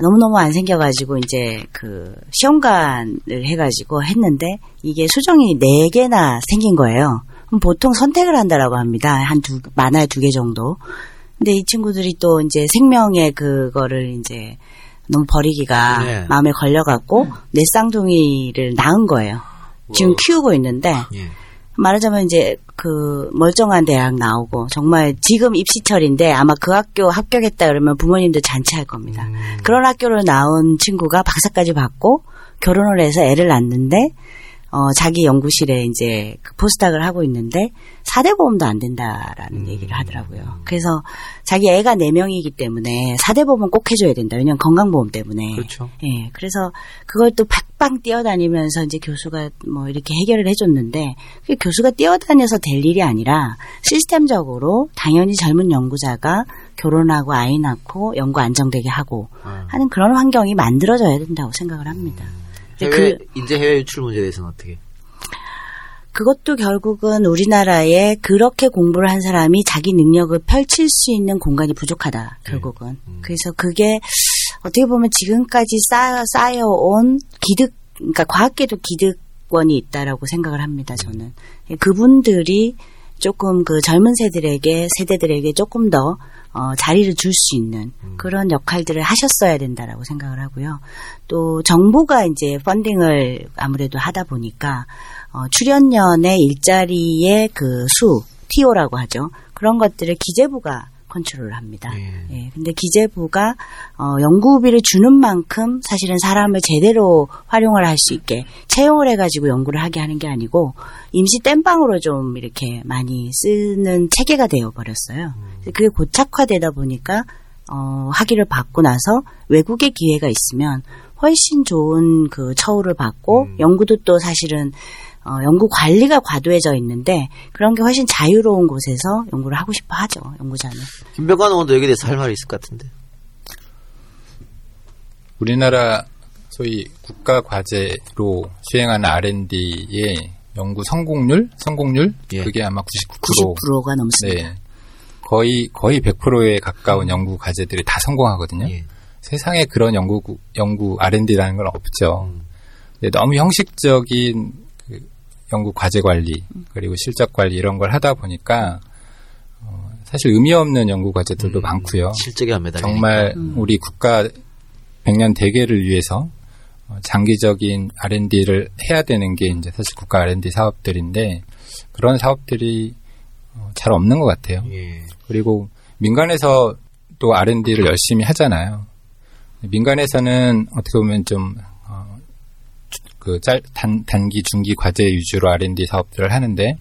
너무너무 안 생겨가지고 이제 그 시험관을 해가지고 했는데 이게 수정이 네 개나 생긴 거예요. 그럼 보통 선택을 한다라고 합니다. 한 두, 많아야 두 개 정도. 근데 이 친구들이 또 이제 생명의 그거를 이제 너무 버리기가 네. 마음에 걸려갖고 네. 내 쌍둥이를 낳은 거예요. 지금 오. 키우고 있는데 예. 말하자면 이제 그 멀쩡한 대학 나오고 정말 지금 입시철인데 아마 그 학교 합격했다 그러면 부모님들 잔치할 겁니다. 음. 그런 학교를 나온 친구가 박사까지 받고 결혼을 해서 애를 낳는데 어, 자기 연구실에 이제 그 포스닥을 하고 있는데 사 대 보험도 안 된다라는 음. 얘기를 하더라고요. 그래서 자기 애가 네 명이기 때문에 사 대 보험은 꼭 해줘야 된다. 왜냐면 건강보험 때문에. 그렇죠. 예. 그래서 그걸 또 팍빵 뛰어다니면서 이제 교수가 뭐 이렇게 해결을 해줬는데 그게 교수가 뛰어다녀서 될 일이 아니라 시스템적으로 당연히 젊은 연구자가 결혼하고 아이 낳고 연구 안정되게 하고 음. 하는 그런 환경이 만들어져야 된다고 생각을 합니다. 음. 해외, 그, 인재 해외 유출 문제에 대해서는 어떻게? 그것도 결국은 우리나라에 그렇게 공부를 한 사람이 자기 능력을 펼칠 수 있는 공간이 부족하다. 결국은. 네. 음. 그래서 그게 어떻게 보면 지금까지 쌓여, 쌓여온 기득, 그러니까 과학계도 기득권이 있다라고 생각을 합니다. 저는. 음. 그분들이 조금 그 젊은 세들에게 세대들에게 조금 더 어, 자리를 줄 수 있는 그런 역할들을 하셨어야 된다라고 생각을 하고요. 또 정부가 이제 펀딩을 아무래도 하다 보니까 어, 출연연의 일자리의 그 수, 티오라고 하죠. 그런 것들을 기재부가 컨트롤을 합니다. 예. 예, 근데 기재부가 어, 연구비를 주는 만큼 사실은 사람을 제대로 활용을 할 수 있게 채용을 해가지고 연구를 하게 하는 게 아니고 임시 땜빵으로 좀 이렇게 많이 쓰는 체계가 되어버렸어요. 음. 그게 고착화되다 보니까 어, 학위를 받고 나서 외국의 기회가 있으면 훨씬 좋은 그 처우를 받고 음. 연구도 또 사실은 어, 연구 관리가 과도해져 있는데 그런 게 훨씬 자유로운 곳에서 연구를 하고 싶어 하죠. 연구자는. 김병관 의원도 여기에 대해서 할 말이 있을 것 같은데. 우리나라 소위 국가 과제로 수행하는 알 앤 디의 연구 성공률, 성공률 예. 그게 아마 구십구 퍼센트 구십 퍼센트가 넘습니다. 네. 거의 거의 백 퍼센트에 가까운 연구 과제들이 다 성공하거든요. 예. 세상에 그런 연구 연구 알 앤 디라는 건 없죠. 음. 근데 너무 형식적인 연구 과제 관리 그리고 실적 관리 이런 걸 하다 보니까 어, 사실 의미 없는 연구 과제들도 음, 많고요. 실적이 안 매달리니까. 정말 음. 우리 국가 백년 대계를 위해서 장기적인 알 앤 디를 해야 되는 게 이제 사실 국가 알 앤 디 사업들인데 그런 사업들이 잘 없는 것 같아요. 예. 그리고 민간에서 또 알 앤 디를 열심히 하잖아요. 민간에서는 어떻게 보면 좀 그 짧, 단, 단기, 중기 과제 위주로 알 앤 디 사업들을 하는데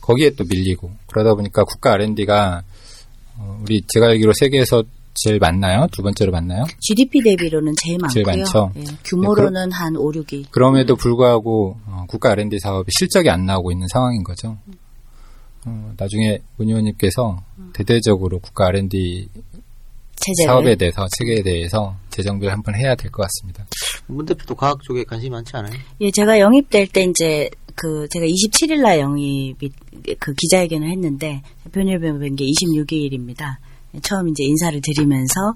거기에 또 밀리고 그러다 보니까 국가 알 앤 디가 어, 우리 제가 알기로 세계에서 제일 많나요? 두 번째로 많나요? 지 디 피 대비로는 제일 많고요. 제일 많죠. 예, 규모로는 네, 그러, 한 오, 육 위. 그럼에도 불구하고 어, 국가 알 앤 디 사업이 실적이 안 나오고 있는 상황인 거죠. 어, 나중에 문 의원님께서 대대적으로 국가 알 앤 디 체제를? 사업에 대해서 체계에 대해서 재정비를 한번 해야 될 것 같습니다. 문 대표도 과학 쪽에 관심이 많지 않아요? 예, 제가 영입될 때 이제 그 제가 이십칠일날 영입이 그 기자회견을 했는데 대표님을 뵌 게 이십육일입니다. 처음 이제 인사를 드리면서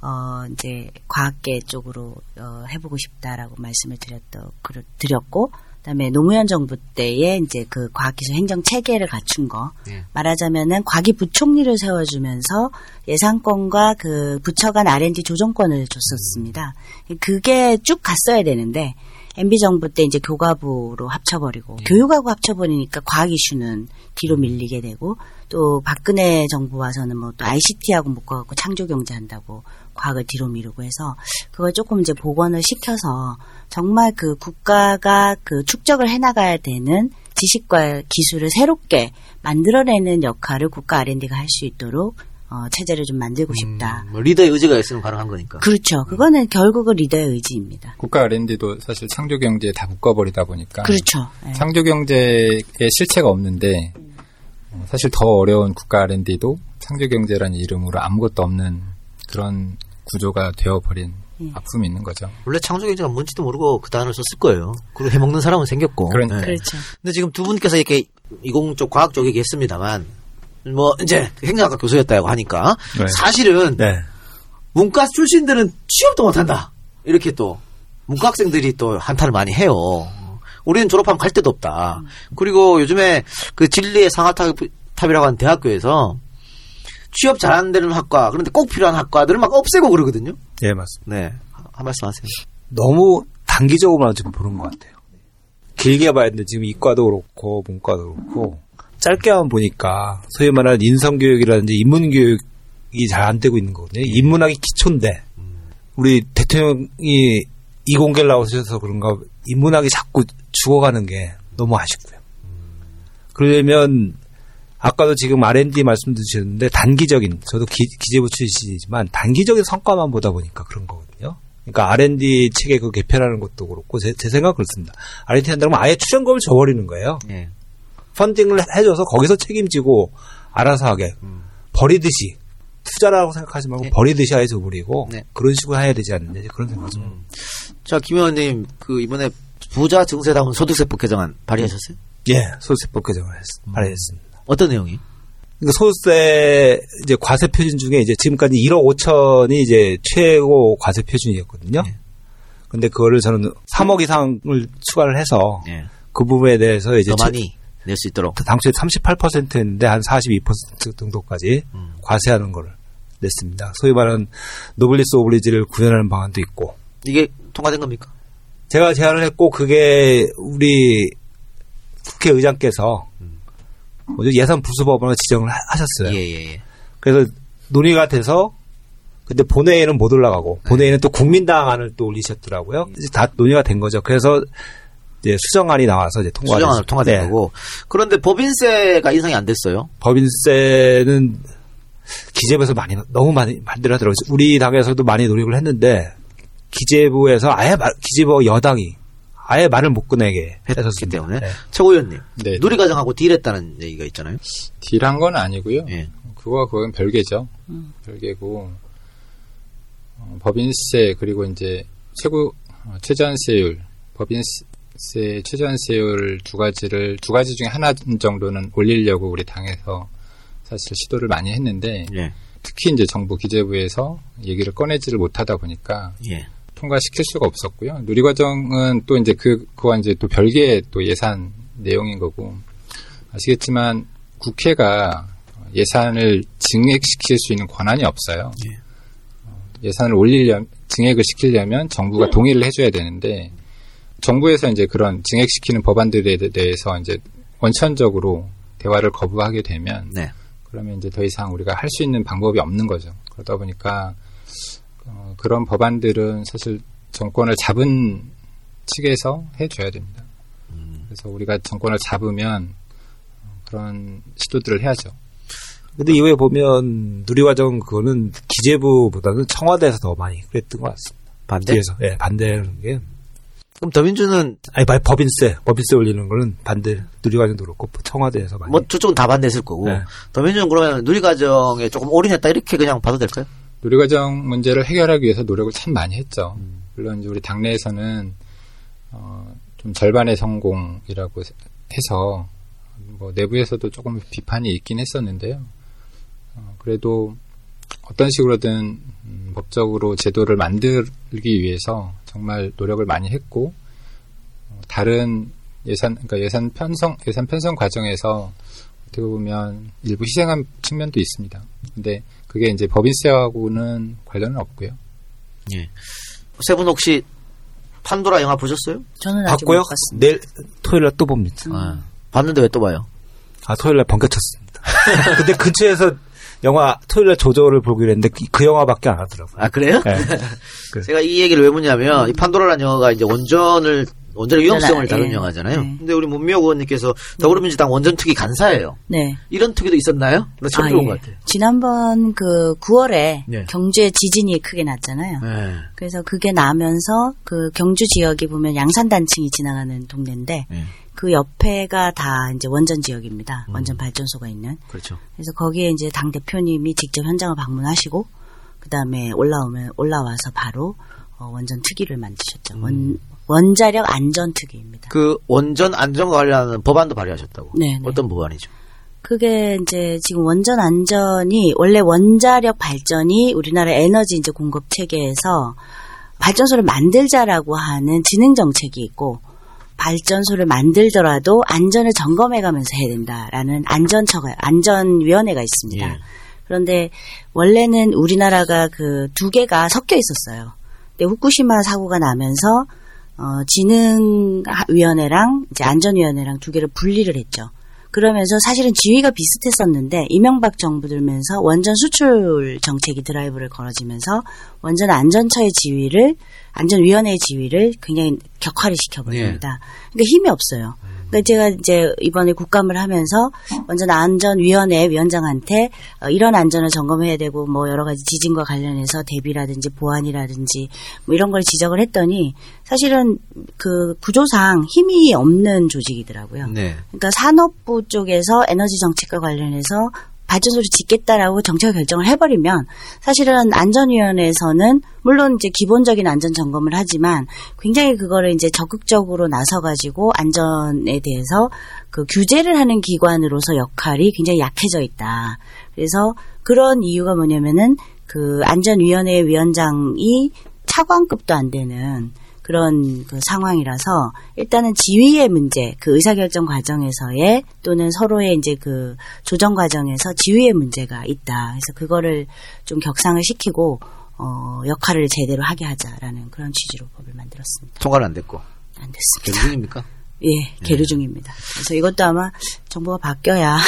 어 이제 과학계 쪽으로 어, 해보고 싶다라고 말씀을 드렸던 그 드렸고 그다음에 노무현 정부 때에 이제 그 과학기술 행정 체계를 갖춘 거 네. 말하자면은 과기 부총리를 세워주면서 예산권과 그 부처간 알앤디 조정권을 줬었습니다. 그게 쭉 갔어야 되는데 엠비 정부 때 이제 교과부로 합쳐버리고 네. 교육하고 합쳐버리니까 과학 이슈는 뒤로 밀리게 되고 또 박근혜 정부 와서는 뭐 또 아이씨티하고 묶어갖고 창조경제 한다고 과학을 뒤로 미루고 해서 그걸 조금 이제 복원을 시켜서 정말 그 국가가 그 축적을 해나가야 되는 지식과 기술을 새롭게 만들어내는 역할을 국가 알앤디가 할 수 있도록 어, 체제를 좀 만들고 싶다. 음, 뭐 리더의 의지가 있으면 가능한 거니까. 그렇죠. 그거는 음. 결국은 리더의 의지입니다. 국가 알앤디도 사실 창조경제에 다 묶어버리다 보니까. 그렇죠. 네. 창조경제의 실체가 없는데 어, 사실 더 어려운 국가 알앤디도 창조경제라는 이름으로 아무것도 없는 그런 구조가 되어버린 예. 아픔이 있는 거죠. 원래 창조경제가 뭔지도 모르고 그 단어를 썼을 거예요. 그리고 해먹는 사람은 생겼고. 그러니까. 네. 그렇죠. 근데 지금 두 분께서 이렇게 이공 쪽 과학 쪽 얘기했습니다만 뭐 이제 행정학과 교수였다고 하니까 네. 사실은 네. 문과 출신들은 취업도 못한다 이렇게 또 문과 학생들이 또 한탄을 많이 해요. 우리는 졸업하면 갈 데도 없다. 그리고 요즘에 그 진리의 상아탑이라고 하는 대학교에서 취업 잘하는 데는 학과 그런데 꼭 필요한 학과들을 막 없애고 그러거든요. 예, 네, 맞습니다. 네, 한 말씀하세요. 너무 단기적으로만 지금 보는 것 같아요. 길게 봐야 되는데 지금 이과도 그렇고 문과도 그렇고. 짧게만 보니까 소위 말하는 인성교육이라든지 인문교육이 잘 안 되고 있는 거거든요. 인문학이 기초인데 우리 대통령이 이공계를 나오셔서 그런가 인문학이 자꾸 죽어가는 게 너무 아쉽고요. 그러려면 아까도 지금 알앤디 말씀도 주셨는데 단기적인 저도 기, 기재부 출신이지만 단기적인 성과만 보다 보니까 그런 거거든요. 그러니까 알앤디 체계 그 개편하는 것도 그렇고 제, 제 생각은 그렇습니다. 알앤디 한다면 아예 출연금을 줘버리는 거예요. 네. 펀딩을 해줘서 거기서 책임지고 알아서 하게 음. 버리듯이 투자라고 생각하지 말고 네. 버리듯이 아예 줘버리고 네. 그런 식으로 해야 되지 않느냐 그런 생각이죠. 음. 자, 김 의원님 그 이번에 부자 증세 담은 소득세법 개정안 발의하셨어요? 예, 소득세법 개정안 음. 발의했습니다. 어떤 내용이? 그러니까 소득세 이제 과세 표준 중에 이제 지금까지 일억 오천이 이제 최고 과세 표준이었거든요. 네. 근데 그거를 저는 삼억 이상을 추가를 해서 네. 그 부분에 대해서 이제 더 많이 낼 수 있도록. 당초에 삼십팔 퍼센트였는데 한 사십이 퍼센트 정도까지 음. 과세하는 걸 냈습니다. 소위 말하는 노블리스 오블리지를 구현하는 방안도 있고. 이게 통과된 겁니까? 제가 제안을 했고 그게 우리 국회의장께서 음. 예산 부수법으로 지정을 하셨어요. 예, 예, 예. 그래서 논의가 돼서 근데 본회의는 못 올라가고 본회의는 네. 또 국민당 안을 또 올리셨더라고요. 예. 이제 다 논의가 된 거죠. 그래서 이제 수정안이 나와서 이제 통과됐어요. 수정안을 통과된 네. 거고. 그런데 법인세가 인상이 안 됐어요? 법인세는 기재부에서 많이, 너무 많이 만들더라고요. 우리 당에서도 많이 노력을 했는데, 기재부에서 아예, 기재부 여당이 아예 말을 못 꺼내게 했었기 때문에. 네. 최고위원님. 네. 누리과정하고 딜했다는 얘기가 있잖아요. 딜한 건 아니고요. 네. 그거와 그건 별개죠. 음. 별개고, 어, 법인세, 그리고 이제 최고, 어, 최저한세율, 법인세, 세 최저한세율 두 가지를 두 가지 중에 하나 정도는 올리려고 우리 당에서 사실 시도를 많이 했는데 예. 특히 이제 정부 기재부에서 얘기를 꺼내지를 못하다 보니까 예. 통과시킬 수가 없었고요. 누리과정은 또 이제 그 그와 이제 또 별개의 또 예산 내용인 거고 아시겠지만 국회가 예산을 증액시킬 수 있는 권한이 없어요. 예. 예산을 올리려 증액을 시키려면 정부가 예. 동의를 해줘야 되는데. 정부에서 이제 그런 증액시키는 법안들에 대해서 이제 원천적으로 대화를 거부하게 되면, 네. 그러면 이제 더 이상 우리가 할 수 있는 방법이 없는 거죠. 그러다 보니까, 어, 그런 법안들은 사실 정권을 잡은 측에서 해줘야 됩니다. 음. 그래서 우리가 정권을 잡으면 그런 시도들을 해야죠. 근데 이후에 보면 누리과정 그거는 기재부보다는 청와대에서 더 많이 그랬던 것 같습니다. 반대? 뒤에서. 예, 반대하는 게. 그럼 더민주는 아니 말 법인세 법인세 올리는 거는 반대 누리과정도 그렇고 청와대에서 많이 뭐 저쪽은 다 반대했을 거고 네. 더민주는 그러면 누리과정에 조금 올인했다 이렇게 그냥 봐도 될까요? 누리과정 문제를 해결하기 위해서 노력을 참 많이 했죠. 음. 물론 이제 우리 당내에서는 어, 좀 절반의 성공이라고 해서 뭐 내부에서도 조금 비판이 있긴 했었는데요. 어, 그래도 어떤 식으로든 음, 법적으로 제도를 만들기 위해서 정말 노력을 많이 했고 어, 다른 예산 그러니까 예산 편성 예산 편성 과정에서 어떻게 보면 일부 희생한 측면도 있습니다. 근데 그게 이제 법인세하고는 관련은 없고요. 예. 세 분 혹시 판도라 영화 보셨어요? 저는 아직 봤고요. 못 봤습니다. 내일 토요일 날 또 봅니다. 음. 아, 봤는데 왜 또 봐요? 아, 토요일 날 번개쳤습니다. 근데 근처에서 영화 토요일 날 조조를 보기로 했는데 그 영화밖에 안 하더라고요. 아, 그래요? 네. 제가 이 얘기를 왜 묻냐면 음. 이 판도라라는 영화가 이제 원전을 원전의 위험성을 네, 다룬 네. 영화잖아요. 네. 근데 우리 문미옥 의원님께서 더불어민주당 원전 투기 간사예요. 네. 이런 투기도 있었나요? 나 처음 아, 들어본 예. 것 같아요. 지난번 그 구월에 네. 경주에 지진이 크게 났잖아요. 네. 그래서 그게 나면서 그 경주 지역이 보면 양산단층이 지나가는 동네인데 네. 그 옆에가 다 이제 원전 지역입니다. 음. 원전 발전소가 있는. 그렇죠. 그래서 거기에 이제 당 대표님이 직접 현장을 방문하시고 그 다음에 올라오면 올라와서 바로 어, 원전 특위를 만드셨죠. 음. 원 원자력 안전 특위입니다. 그 원전 안전과 관련하는 법안도 발의하셨다고. 네. 어떤 법안이죠? 그게 이제 지금 원전 안전이 원래 원자력 발전이 우리나라 에너지 이제 공급 체계에서 발전소를 만들자라고 하는 진흥 정책이 있고 발전소를 만들더라도 안전을 점검해가면서 해야 된다라는 안전처가 안전위원회가 있습니다. 예. 그런데 원래는 우리나라가 그 두 개가 섞여 있었어요. 근데 후쿠시마 사고가 나면서 어, 진흥위원회랑 이제 안전위원회랑 두 개를 분리를 했죠. 그러면서 사실은 지위가 비슷했었는데 이명박 정부 들면서 원전 수출 정책이 드라이브를 걸어지면서 원전 안전처의 지위를 안전위원회의 지위를 굉장히 격화를 시켜버립니다. 예. 그러니까 힘이 없어요. 그러니까 제가 이제 이번에 국감을 하면서 원전 안전위원회 위원장한테 이런 안전을 점검해야 되고 뭐 여러 가지 지진과 관련해서 대비라든지 보안이라든지 뭐 이런 걸 지적을 했더니 사실은 그 구조상 힘이 없는 조직이더라고요. 네. 그러니까 산업부 쪽에서 에너지 정책과 관련해서 발전소를 짓겠다라고 정책 결정을 해버리면 사실은 안전위원회에서는 물론 이제 기본적인 안전 점검을 하지만 굉장히 그거를 이제 적극적으로 나서가지고 안전에 대해서 그 규제를 하는 기관으로서 역할이 굉장히 약해져 있다. 그래서 그런 이유가 뭐냐면은 그 안전위원회 위원장이 차관급도 안 되는 그런 그 상황이라서 일단은 지위의 문제, 그 의사결정 과정에서의 또는 서로의 이제 그 조정 과정에서 지위의 문제가 있다. 그래서 그거를 좀 격상을 시키고 어, 역할을 제대로 하게 하자라는 그런 취지로 법을 만들었습니다. 통과는 안 됐고 안 됐습니다. 계류 중입니까? 예, 계류 네. 중입니다. 그래서 이것도 아마 정부가 바뀌어야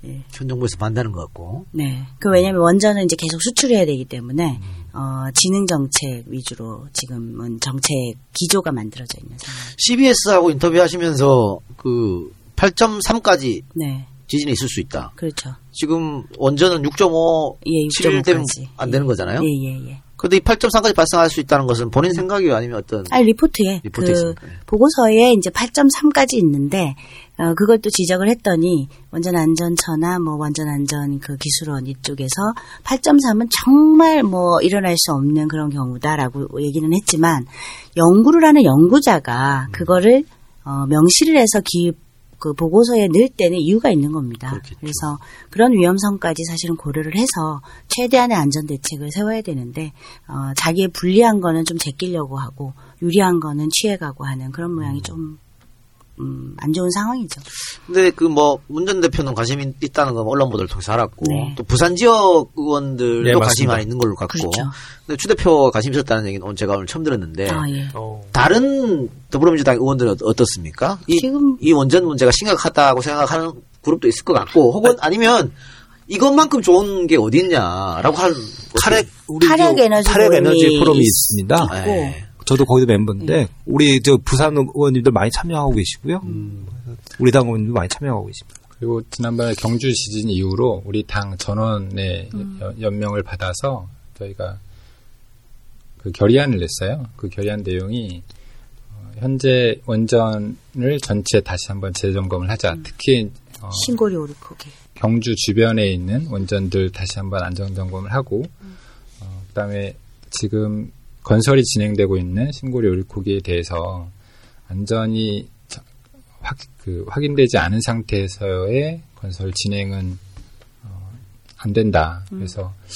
네. 현 정부에서 반대하는 것 같고. 네, 그 왜냐하면 원전은 이제 계속 수출해야 되기 때문에. 음. 어, 지능 정책 위주로 지금은 정책 기조가 만들어져 있는 상황. 씨비에스하고 인터뷰하시면서 그 팔 점 삼까지 네. 지진이 있을 수 있다. 그렇죠. 지금 원전은 육 점 오, 예, 칠 일 되면 안 예. 되는 거잖아요. 예, 예, 예. 근데 이 팔 점 삼까지 발생할 수 있다는 것은 본인 생각이요, 아니면 어떤? 아니, 리포트에. 리포트에 그 보고서에 이제 팔 점 삼까지 있는데 어, 그것도 지적을 했더니 원전 안전처나 뭐 원전 안전 그 기술원 이쪽에서 팔 점 삼은 정말 뭐 일어날 수 없는 그런 경우다라고 얘기는 했지만 연구를 하는 연구자가 그거를 어, 명시를 해서 기 그 보고서에 넣을 때는 이유가 있는 겁니다. 그렇겠죠. 그래서 그런 위험성까지 사실은 고려를 해서 최대한의 안전 대책을 세워야 되는데 어, 자기의 불리한 거는 좀 제끼려고 하고 유리한 거는 취해가고 하는 그런 모양이 좀 음, 안 좋은 상황이죠. 근데 그 뭐 문 전 대표는 관심이 있다는 건 언론 보도를 통해서 알았고 네. 또 부산 지역 의원들도 네, 관심이 많이 있는 걸로 같고. 그렇죠. 근데 추 대표가 관심 있었다는 얘기는 오늘 제가 오늘 처음 들었는데 아, 예. 다른 더불어민주당 의원들은 어떻습니까? 이, 지금 이 원전 문제가 심각하다고 생각하는 그룹도 있을 것 같고 혹은 아니면 이것만큼 좋은 게 어디 있냐라고 할 탈핵 우리 탈핵 에너지 탈핵 에너지 포럼이 있습니다. 네. 저도 거기도 멤버인데 음. 우리 저 부산 의원님들 많이 참여하고 계시고요. 음. 우리 당 의원님도 많이 참여하고 계십니다. 그리고 지난번에 경주 지진 이후로 우리 당 전원의 음. 연명을 받아서 저희가 그 결의안을 냈어요. 그 결의안 내용이 현재 원전을 전체 다시 한번 재점검을 하자. 음. 특히 어 신고리 오르코게 경주 주변에 있는 원전들 다시 한번 안전점검을 하고 음. 어 그다음에 지금 건설이 진행되고 있는 신고리 울코기에 대해서 안전이 확, 그, 확인되지 않은 상태에서의 건설 진행은 어, 안 된다. 그래서 음.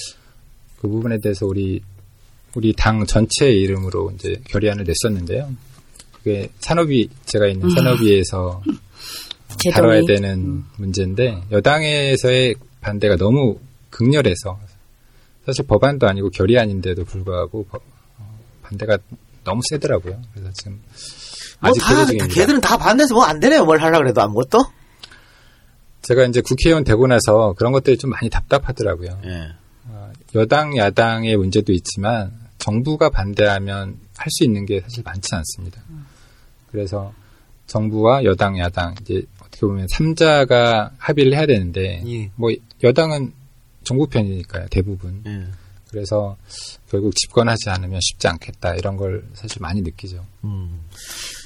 그 부분에 대해서 우리 우리 당 전체의 이름으로 이제 결의안을 냈었는데요. 그게 산업위 제가 있는 음. 산업위에서 제동이. 다뤄야 되는 음. 문제인데 여당에서의 반대가 너무 극렬해서 사실 법안도 아니고 결의안인데도 불구하고 법, 어, 반대가 너무 세더라고요. 그래서 지금 뭐 다 걔들은 다 반대해서 뭐 안 되네요. 뭘 하려고 그래도 아무것도. 제가 이제 국회의원 되고 나서 그런 것들이 좀 많이 답답하더라고요. 예. 어, 여당 야당의 문제도 있지만 정부가 반대하면 할 수 있는 게 사실 많지 않습니다. 음. 그래서 정부와 여당 야당 이제 어떻게 보면 삼자가 합의를 해야 되는데 예. 뭐 여당은 정부 편이니까요. 대부분. 예. 그래서 결국 집권하지 않으면 쉽지 않겠다 이런 걸 사실 많이 느끼죠. 음.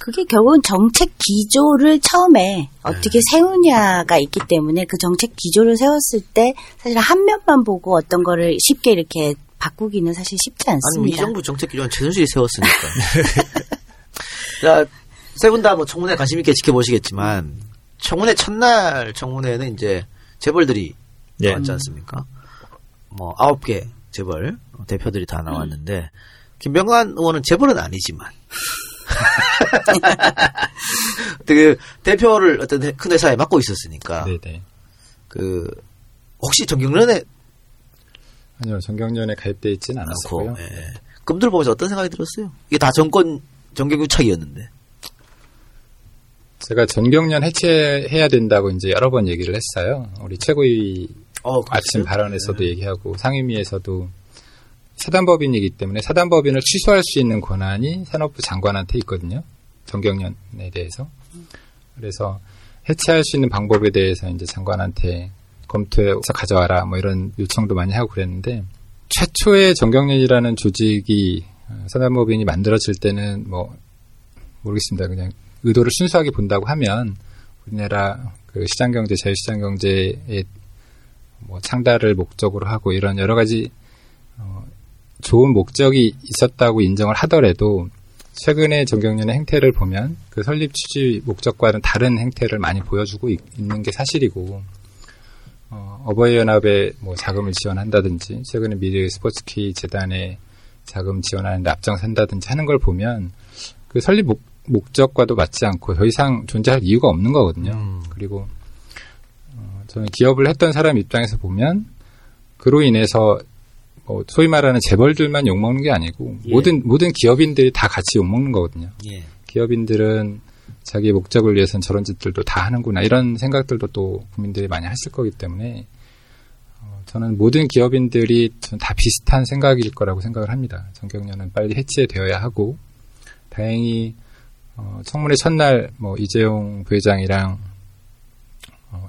그게 결국은 정책 기조를 처음에 어떻게 네. 세우냐가 있기 때문에 그 정책 기조를 세웠을 때 사실 한 면만 보고 어떤 거를 쉽게 이렇게 바꾸기는 사실 쉽지 않습니다. 아니, 이 정부 정책 기조는 최순실이 세웠으니까. 자, 세 분 다 뭐 청문회 관심 있게 지켜보시겠지만 청문회 첫날 청문회는 이제 재벌들이 네. 나왔지 않습니까? 뭐 아홉 개. 재벌 대표들이 다 나왔는데 음. 김병관 의원은 재벌은 아니지만 그 대표를 어떤 큰 회사에 맡고 있었으니까 네네. 그 혹시 정경련에 아니요 정경련에 가입돼 있지는 않았고요. 네. 금들 보면서 어떤 생각이 들었어요? 이게 다 정권 정경유착이었는데 제가 정경련 해체해야 된다고 이제 여러 번 얘기를 했어요. 우리 최고위 어, 아침 발언에서도 네. 얘기하고 상임위에서도 사단법인이기 때문에 사단법인을 취소할 수 있는 권한이 산업부 장관한테 있거든요. 정경련에 대해서. 그래서 해체할 수 있는 방법에 대해서 이제 장관한테 검토해서 가져와라 뭐 이런 요청도 많이 하고 그랬는데 최초의 정경련이라는 조직이 사단법인이 만들어질 때는 뭐 모르겠습니다. 그냥 의도를 순수하게 본다고 하면 우리나라 그 시장경제, 자유시장경제에 뭐 창달을 목적으로 하고 이런 여러 가지 어, 좋은 목적이 있었다고 인정을 하더라도 최근에 정경련의 행태를 보면 그 설립 취지 목적과는 다른 행태를 많이 보여주고 있, 있는 게 사실이고 어, 어버이연합에 뭐 자금을 지원한다든지 최근에 미르 스포츠 K 재단에 자금 지원하는데 앞장선다든지 하는 걸 보면 그 설립 목, 목적과도 맞지 않고 더 이상 존재할 이유가 없는 거거든요. 음. 그리고 저는 기업을 했던 사람 입장에서 보면 그로 인해서 뭐 소위 말하는 재벌들만 욕먹는 게 아니고 예. 모든 모든 기업인들이 다 같이 욕먹는 거거든요. 예. 기업인들은 자기의 목적을 위해서는 저런 짓들도 다 하는구나 이런 생각들도 또 국민들이 많이 했을 거기 때문에 저는 모든 기업인들이 다 비슷한 생각일 거라고 생각을 합니다. 정경련은 빨리 해체되어야 하고 다행히 청문회 첫날 뭐 이재용 부회장이랑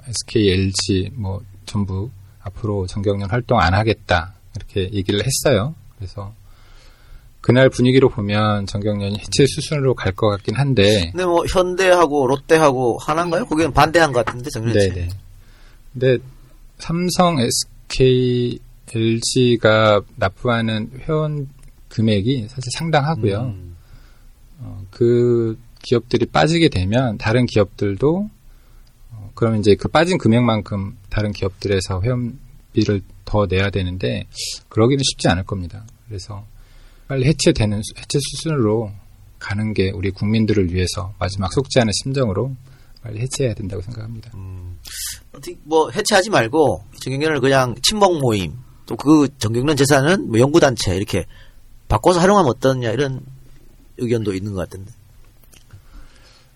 에스케이, 엘지 뭐 전부 앞으로 정경련 활동 안 하겠다 이렇게 얘기를 했어요. 그래서 그날 분위기로 보면 정경련이 해체 수순으로 갈 것 같긴 한데. 근데 뭐 현대하고 롯데하고 하나인가요? 거기는 반대한 것 같은데 정경련. 네네. 근데 삼성, 에스케이, 엘지가 납부하는 회원 금액이 사실 상당하고요. 음. 어, 그 기업들이 빠지게 되면 다른 기업들도. 그러면 이제 그 빠진 금액만큼 다른 기업들에서 회원비를 더 내야 되는데 그러기는 쉽지 않을 겁니다. 그래서 빨리 해체되는 해체 수순으로 가는 게 우리 국민들을 위해서 마지막 속지 않은 심정으로 빨리 해체해야 된다고 생각합니다. 음, 뭐 해체하지 말고 정경련을 그냥 친목 모임 또 그 정경련 재산은 뭐 연구단체 이렇게 바꿔서 활용하면 어떠냐 이런 의견도 있는 것 같은데.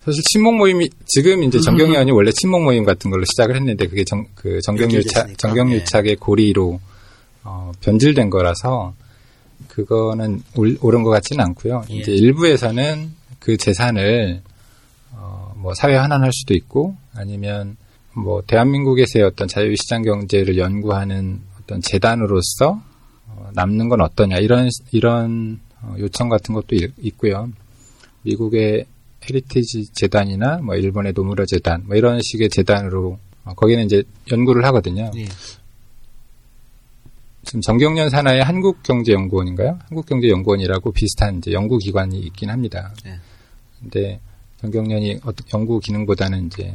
사실 친목 모임이 지금 이제 정경련이 원래 친목 모임 같은 걸로 시작을 했는데 그게 정, 그 정경유착 정경유착의 네. 고리로 어, 변질된 거라서 그거는 올, 옳은 것 같지는 않고요. 예. 이제 일부에서는 그 재산을 어, 뭐 사회 환원할 수도 있고 아니면 뭐 대한민국에서의 어떤 자유시장 경제를 연구하는 어떤 재단으로서 어, 남는 건 어떠냐 이런 이런 어, 요청 같은 것도 일, 있고요. 미국의 헤리티지 재단이나 뭐 일본의 노무라 재단 뭐 이런 식의 재단으로 어, 거기는 이제 연구를 하거든요. 예. 지금 정경련 산하의 한국경제연구원인가요? 한국경제연구원이라고 비슷한 이제 연구기관이 있긴 합니다. 그런데 네. 정경련이 연구 기능보다는 이제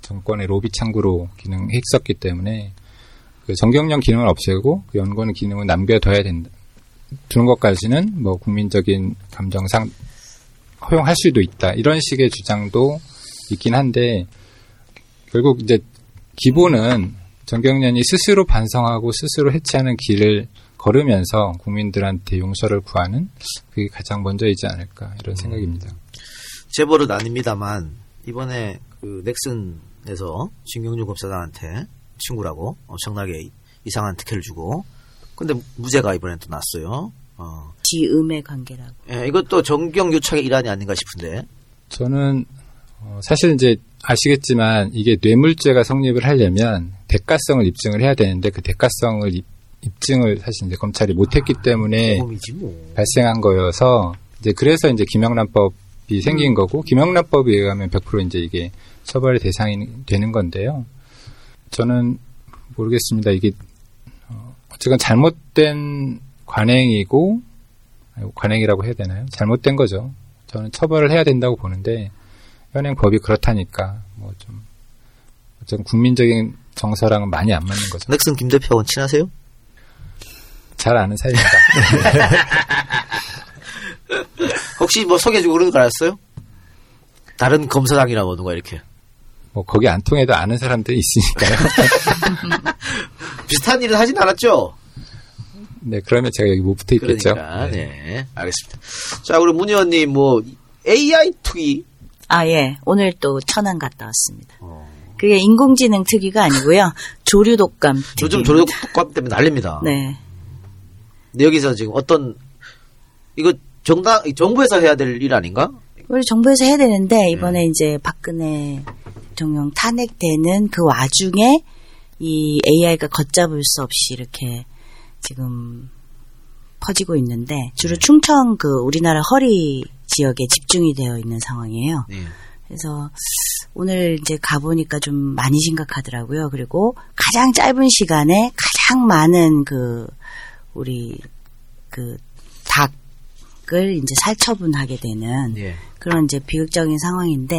정권의 로비 창구로 기능했었기 때문에 그 정경련 기능을 없애고 그 연구원 기능을 남겨둬야 된다. 두는 것까지는 뭐 국민적인 감정상 허용할 수도 있다. 이런 식의 주장도 있긴 한데 결국 이제 기본은 정경련이 스스로 반성하고 스스로 해체하는 길을 걸으면서 국민들한테 용서를 구하는 그게 가장 먼저이지 않을까 이런 생각입니다. 음. 제 버릇 아닙니다만 이번에 그 넥슨에서 신경준 검사장한테 친구라고 엄청나게 이상한 특혜를 주고 근데 무죄가 이번엔 또 났어요. 어. 지음의 관계라고. 예, 이것도 정경유착의 일환이 아닌가 싶은데. 저는 어, 사실 이제 아시겠지만 이게 뇌물죄가 성립을 하려면 대가성을 입증을 해야 되는데 그 대가성을 입, 입증을 사실 이제 검찰이 못했기 아, 때문에 뭐. 발생한 거여서 이제 그래서 이제 김영란법이 생긴 음. 거고 김영란법에 의하면 백 퍼센트 이제 이게 처벌의 대상이 되는 건데요. 저는 모르겠습니다. 이게 어쨌건 잘못된 관행이고 관행이라고 해야 되나요? 잘못된 거죠. 저는 처벌을 해야 된다고 보는데 현행 법이 그렇다니까 뭐 좀 어쨌든 국민적인 정서랑은 많이 안 맞는 거죠. 넥슨 김 대표하고는 친하세요? 잘 아는 사이입니다. 혹시 뭐 소개해주고 그런 거 알았어요? 다른 검사장이나 뭐 누가 이렇게? 뭐 거기 안 통해도 아는 사람들이 있으니까요. 비슷한 일을 하진 않았죠? 네, 그러면 제가 여기 못 붙어 있겠죠. 그러니까, 네. 네, 알겠습니다. 자, 그럼 문 의원님, 뭐, 에이아이 특위? 아, 예. 오늘 또 천안 갔다 왔습니다. 어... 그게 인공지능 특위가 아니고요. 조류독감 특위. 요즘 조류독감 때문에 난립니다. 네. 근데 여기서 지금 어떤, 이거 정당, 정부에서 해야 될 일 아닌가? 원래 정부에서 해야 되는데, 이번에 음. 이제 박근혜 대통령 탄핵되는 그 와중에 이 에이아이가 걷잡을 수 없이 이렇게 지금 퍼지고 있는데 주로 네. 충청 그 우리나라 허리 지역에 집중이 되어 있는 상황이에요. 네. 그래서 오늘 이제 가보니까 좀 많이 심각하더라고요. 그리고 가장 짧은 시간에 가장 많은 그 우리 그 닭을 이제 살처분하게 되는 네. 그런 이제 비극적인 상황인데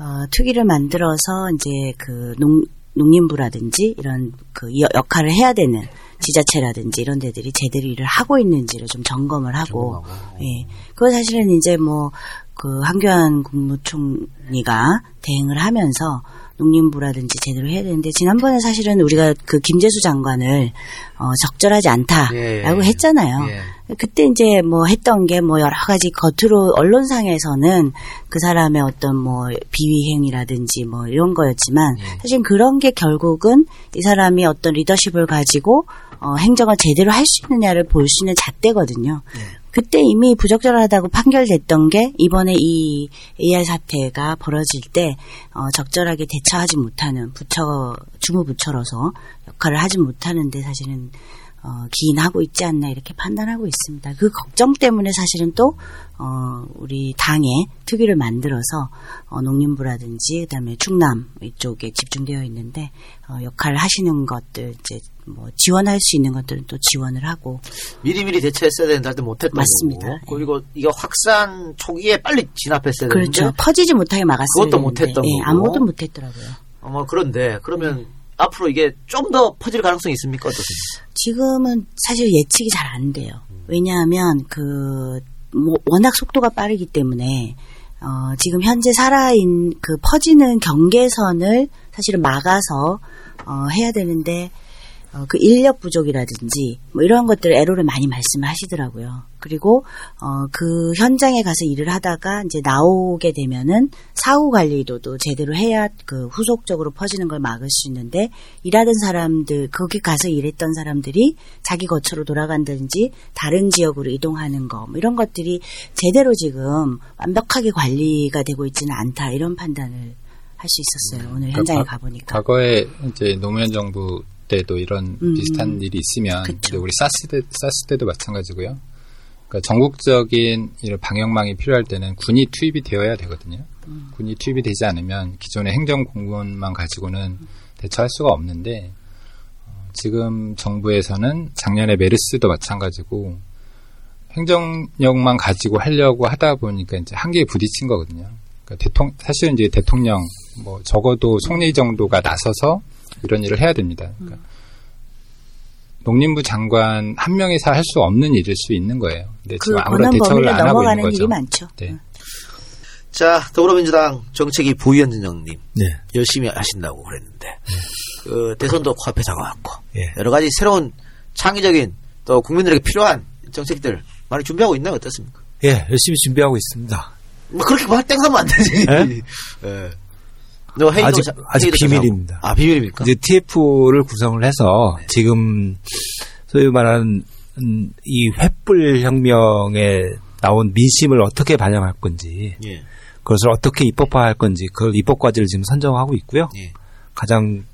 어, 특위를 만들어서 이제 그 농 농림부라든지 이런 그 역할을 해야 되는 지자체라든지 이런 데들이 제대로 일을 하고 있는지를 좀 점검을 하고, 점검하고. 예. 그거 사실은 이제 뭐 그 한교안 국무총리가 대행을 하면서 농림부라든지 제대로 해야 되는데 지난번에 사실은 우리가 그 김재수 장관을 어 적절하지 않다라고 예. 했잖아요. 예. 그때 이제 뭐 했던 게 뭐 여러 가지 겉으로 언론상에서는 그 사람의 어떤 뭐 비위 행위라든지 뭐 이런 거였지만 예. 사실 그런 게 결국은 이 사람이 어떤 리더십을 가지고 어 행정을 제대로 할 수 있느냐를 볼 수 있는 잣대거든요. 예. 그때 이미 부적절하다고 판결됐던 게 이번에 이 에이아이 사태가 벌어질 때 어, 적절하게 대처하지 못하는 부처 주무부처로서 역할을 하지 못하는데 사실은 어, 기인하고 있지 않나 이렇게 판단하고 있습니다. 그 걱정 때문에 사실은 또 어, 우리 당에 특위를 만들어서 어, 농림부라든지 그다음에 충남 이쪽에 집중되어 있는데 어, 역할을 하시는 것들 이제. 뭐 지원할 수 있는 것들은 또 지원을 하고 미리미리 대처했어야 되는데 할 때 못했다고 맞습니다. 그리고 예. 이거 확산 초기에 빨리 진압했어야 되는데 그렇죠. 퍼지지 못하게 막았어야 그것도 못했던 예, 거고 아무것도 못했더라고요. 어머 그런데 그러면 예. 앞으로 이게 좀 더 퍼질 가능성이 있습니까? 어떻습니까? 지금은 사실 예측이 잘 안 돼요. 왜냐하면 그 뭐 워낙 속도가 빠르기 때문에 어, 지금 현재 살아있는 그 퍼지는 경계선을 사실은 막아서 어, 해야 되는데. 어, 그 인력 부족이라든지 뭐 이런 것들 애로를 많이 말씀을 하시더라고요. 그리고 어, 그 현장에 가서 일을 하다가 이제 나오게 되면은 사후 관리도도 제대로 해야 그 후속적으로 퍼지는 걸 막을 수 있는데 일하던 사람들 거기 가서 일했던 사람들이 자기 거처로 돌아간다든지 다른 지역으로 이동하는 거 뭐 이런 것들이 제대로 지금 완벽하게 관리가 되고 있지는 않다 이런 판단을 할 수 있었어요. 오늘 그러니까 현장에 과, 가보니까 과거에 이제 노무현 정부 때도 이런 음, 비슷한 일이 있으면 근데 우리 사스 때, 사스 때도 마찬가지고요. 그러니까 전국적인 이런 방역망이 필요할 때는 군이 투입이 되어야 되거든요. 음. 군이 투입이 되지 않으면 기존의 행정 공무원만 가지고는 대처할 수가 없는데 어, 지금 정부에서는 작년에 메르스도 마찬가지고 행정력만 가지고 하려고 하다 보니까 이제 한계에 부딪힌 거거든요. 그러니까 대통령, 사실은 이제 대통령, 뭐 적어도 총리 정도가 나서서 이런 일을 해야 됩니다. 그러니까 음. 농림부 장관 한 명이서 할 수 없는 일일 수 있는 거예요. 근데 지금 그 아무런 대처를 안 하고 있는 거죠. 일이 많죠. 네. 음. 자, 더불어민주당 정책위 부위원장님, 네. 열심히 하신다고 그랬는데 네. 그 대선도 코앞에 다가왔고 네. 여러 가지 새로운 창의적인 또 국민들에게 필요한 정책들 많이 준비하고 있나요? 어떻습니까? 예, 열심히 준비하고 있습니다. 뭐 그렇게 말 땡하면 안 되지. 예. 예. 너 회의도 아직, 자, 아직 회의도 비밀입니다. 아, 비밀입니까? 이제 티에프를 구성을 해서 네. 지금 소위 말하는 이 횃불 혁명에 나온 민심을 어떻게 반영할 건지, 네. 그것을 어떻게 입법화할 건지 그 입법 과제를 지금 선정하고 있고요. 네. 가장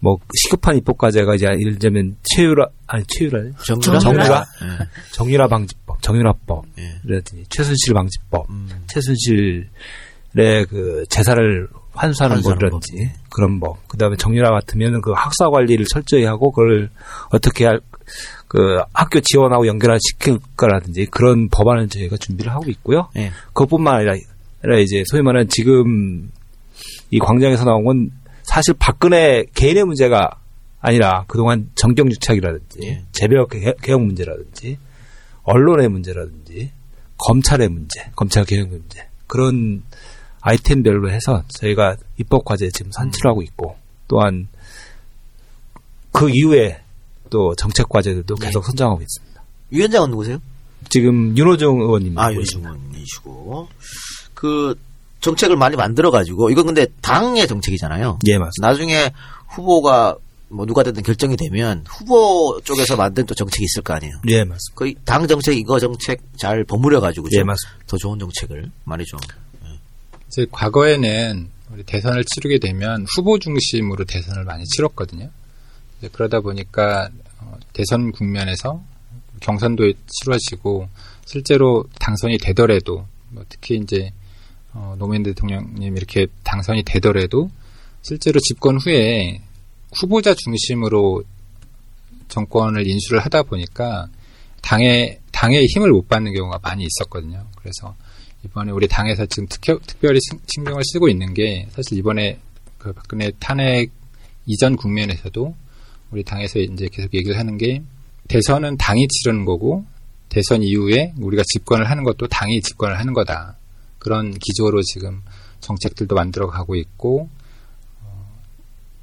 뭐 시급한 입법 과제가 이제 예를 들면 최유라 아니 최유라 정유라 정유라 네. 정유라 방지법, 정유라법, 그랬더니 네. 최순실 방지법, 음. 최순실의 그 재산을 환수하는 법이라든지 그런 법. 그다음에 정유라 같으면 그 학사 관리를 철저히 하고 그걸 어떻게 할, 그 학교 지원하고 연결을 시킬까라든지 그런 법안을 저희가 준비를 하고 있고요. 네. 그것뿐만 아니라, 아니라 이제 소위 말하는 지금 이 광장에서 나온 건 사실 박근혜 개인의 문제가 아니라 그동안 정경 유착이라든지 네. 재벌 개혁 문제라든지 언론의 문제라든지 검찰의 문제, 검찰 개혁 문제 그런. 아이템별로 해서 저희가 입법 과제에 지금 산출하고 있고 또한 그 이후에 또 정책 과제들도 네. 계속 선정하고 있습니다. 위원장은 누구세요? 지금 윤호중 의원입니다. 아, 윤호중 의원이시고 그 정책을 많이 만들어 가지고 이건 근데 당의 정책이잖아요. 예, 맞습니다. 나중에 후보가 뭐 누가 되든 결정이 되면 후보 쪽에서 만든 또 정책이 있을 거 아니에요. 예, 맞습니다. 그 당 정책 이거 정책 잘 버무려 가지고 예, 맞습니다. 더 좋은 정책을 많이 좀 이제 과거에는 우리 대선을 치르게 되면 후보 중심으로 대선을 많이 치렀거든요. 이제 그러다 보니까 대선 국면에서 경선도 치러지고 실제로 당선이 되더라도 뭐 특히 이제 노무현 대통령님 이렇게 당선이 되더라도 실제로 집권 후에 후보자 중심으로 정권을 인수를 하다 보니까 당의 당의 힘을 못 받는 경우가 많이 있었거든요. 그래서 이번에 우리 당에서 지금 특혀, 특별히 신경을 쓰고 있는 게 사실 이번에 그 박근혜 탄핵 이전 국면에서도 우리 당에서 이제 계속 얘기를 하는 게 대선은 당이 치르는 거고 대선 이후에 우리가 집권을 하는 것도 당이 집권을 하는 거다. 그런 기조로 지금 정책들도 만들어 가고 있고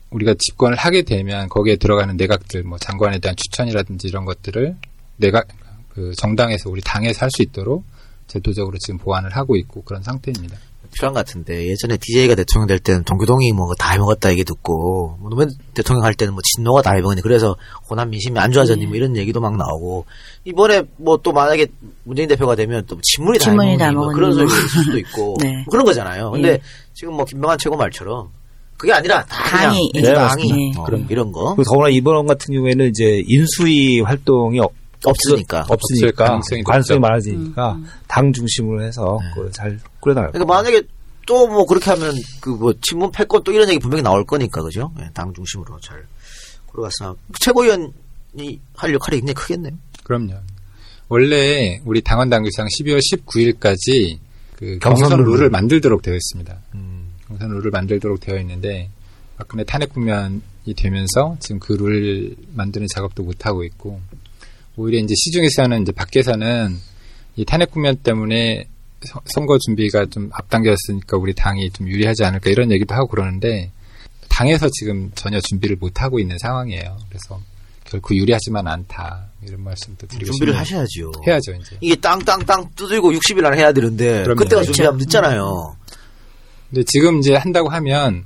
우리가 집권을 하게 되면 거기에 들어가는 내각들 뭐 장관에 대한 추천이라든지 이런 것들을 내각 그 정당에서 우리 당에서 할 수 있도록 제도적으로 지금 보완을 하고 있고 그런 상태입니다. 필요한 것 같은데 예전에 디제이가 대통령 될 때는 동교동이 뭐 다 해먹었다 얘기 듣고 노무현 대통령 할 때는 뭐 진노가 다 해먹었네 그래서 호남 민심이 안 좋아졌니 뭐 이런 얘기도 막 나오고 이번에 뭐 또 만약에 문재인 대표가 되면 또 친문이 다 해먹었니 뭐 그런 소리가 있을 수도 있고 네. 뭐 그런 거잖아요. 근데 예. 지금 뭐 김병관 최고 말처럼 그게 아니라 당이 네, 당이 네. 그런 이런 거. 더구나 이번 같은 경우에는 이제 인수위 활동이 없으니까. 없으니까. 가능성이, 가능성이 많아지니까, 음. 당 중심으로 해서, 네. 그걸 잘 꾸려나가요. 그러니까 만약에 또 뭐 그렇게 하면, 그 뭐, 친문 패권 또 이런 얘기 분명히 나올 거니까, 그죠? 네, 당 중심으로 잘 꾸려갔으면. 최고위원이 할 역할이 굉장히 크겠네요. 그럼요. 원래 우리 당원 당규상 십이월 십구일까지 그 경선, 경선 룰을 만들도록 되어 있습니다. 음. 경선 룰을 만들도록 되어 있는데, 박근혜 탄핵 국면이 되면서 지금 그 룰 만드는 작업도 못하고 있고, 오히려 이제 시중에서는 이제 밖에서는 이 탄핵 국면 때문에 서, 선거 준비가 좀 앞당겨졌으니까 우리 당이 좀 유리하지 않을까 이런 얘기도 하고 그러는데 당에서 지금 전혀 준비를 못 하고 있는 상황이에요. 그래서 결코 유리하지만 않다 이런 말씀도 드리고 준비를 싶네요. 하셔야죠. 해야죠 이제. 이게 땅땅땅 두들고 육십일 안에 해야 되는데 그럼요. 그때가 준비하면 늦잖아요. 근데 지금 이제 한다고 하면.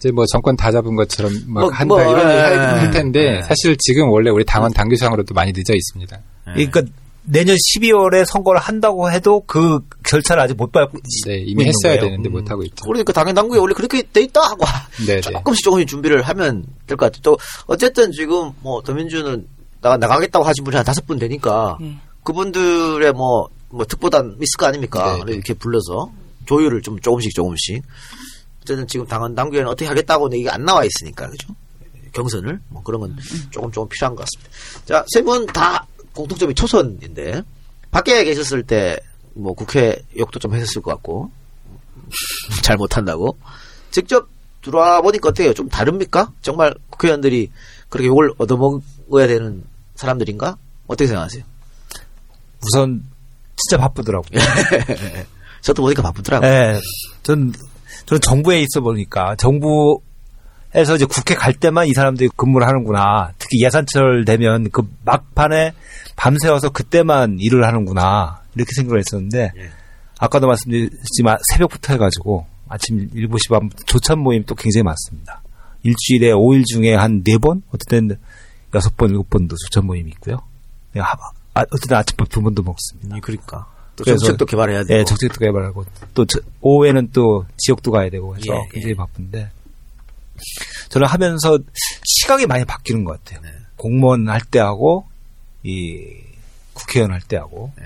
이제 뭐 정권 다 잡은 것처럼 막 뭐, 한다 뭐, 이런 얘기 할 텐데 에. 사실 지금 원래 우리 당원 당규상으로도 많이 늦어 있습니다. 에. 그러니까 내년 십이월에 선거를 한다고 해도 그 절차를 아직 못 밟고 네, 이미 했어야 거예요. 되는데 음. 못 하고 있죠. 그러니까 당의 당국이 원래 그렇게 돼 있다 하고 네네. 조금씩 조금씩 준비를 하면 될 것 같아요. 또 어쨌든 지금 뭐 더민주는 나가 나가겠다고 하신 분이 한 다섯 분 되니까 음. 그분들의 뭐 뭐 특보단 있을 거 아닙니까? 네네. 이렇게 불러서 조율을 좀 조금씩 조금씩. 어쨌든 지금 당원 당규에는 어떻게 하겠다고 얘기가 안 나와 있으니까 그죠? 경선을 뭐 그런 건 조금 조금 필요한 것 같습니다. 자, 세 분 다 공통점이 초선인데 밖에 계셨을 때 뭐 국회 욕도 좀 했었을 것 같고 잘 못한다고 직접 들어와 보니까 어때요? 좀 다릅니까? 정말 국회의원들이 그렇게 욕을 얻어먹어야 되는 사람들인가? 어떻게 생각하세요? 우선 진짜 바쁘더라고요. 저도 보니까 바쁘더라고요. 네, 전 저는 정부에 있어 보니까 정부에서 이제 국회 갈 때만 이 사람들이 근무를 하는구나. 특히 예산철 되면 그 막판에 밤새워서 그때만 일을 하는구나 이렇게 생각을 했었는데 예. 아까도 말씀드렸지만 새벽부터 해가지고 아침 일곱 시 반부터 조찬 모임 또 굉장히 많습니다. 일주일에 오 일 중에 한 네 번 어떤 때는 여섯 번 일곱 번도 조찬 모임이 있고요. 내가 아, 어쨌든 아침밥 두 번도 먹습니다. 그러니까. 또 정책도 개발해야 되고. 예, 정책도 개발하고. 또 저, 오후에는 또 지역도 가야 되고 해서 예, 굉장히 예. 바쁜데. 저는 하면서 시각이 많이 바뀌는 것 같아요. 네. 공무원 할 때하고, 이, 국회의원 할 때하고. 네.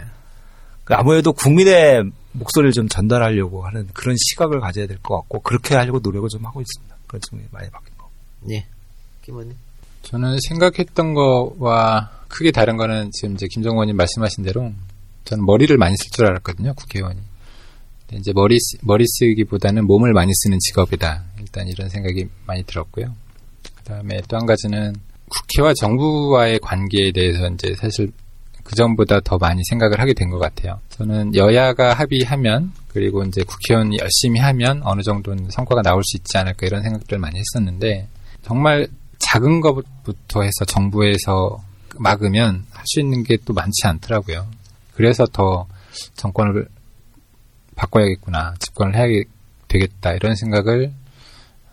아무래도 국민의 목소리를 좀 전달하려고 하는 그런 시각을 가져야 될 것 같고, 그렇게 하려고 노력을 좀 하고 있습니다. 그런 점이 많이 바뀐 것 같고. 예. 김 의원님. 저는 생각했던 거와 크게 다른 거는 지금 이제 김정우 의원님 말씀하신 대로 저는 머리를 많이 쓸 줄 알았거든요, 국회의원이. 근데 이제 머리, 머리 쓰기보다는 몸을 많이 쓰는 직업이다. 일단 이런 생각이 많이 들었고요. 그 다음에 또 한 가지는 국회와 정부와의 관계에 대해서 이제 사실 그전보다 더 많이 생각을 하게 된 것 같아요. 저는 여야가 합의하면 그리고 이제 국회의원이 열심히 하면 어느 정도는 성과가 나올 수 있지 않을까 이런 생각들을 많이 했었는데 정말 작은 것부터 해서 정부에서 막으면 할 수 있는 게 또 많지 않더라고요. 그래서 더 정권을 바꿔야겠구나, 집권을 해야 되겠다 이런 생각을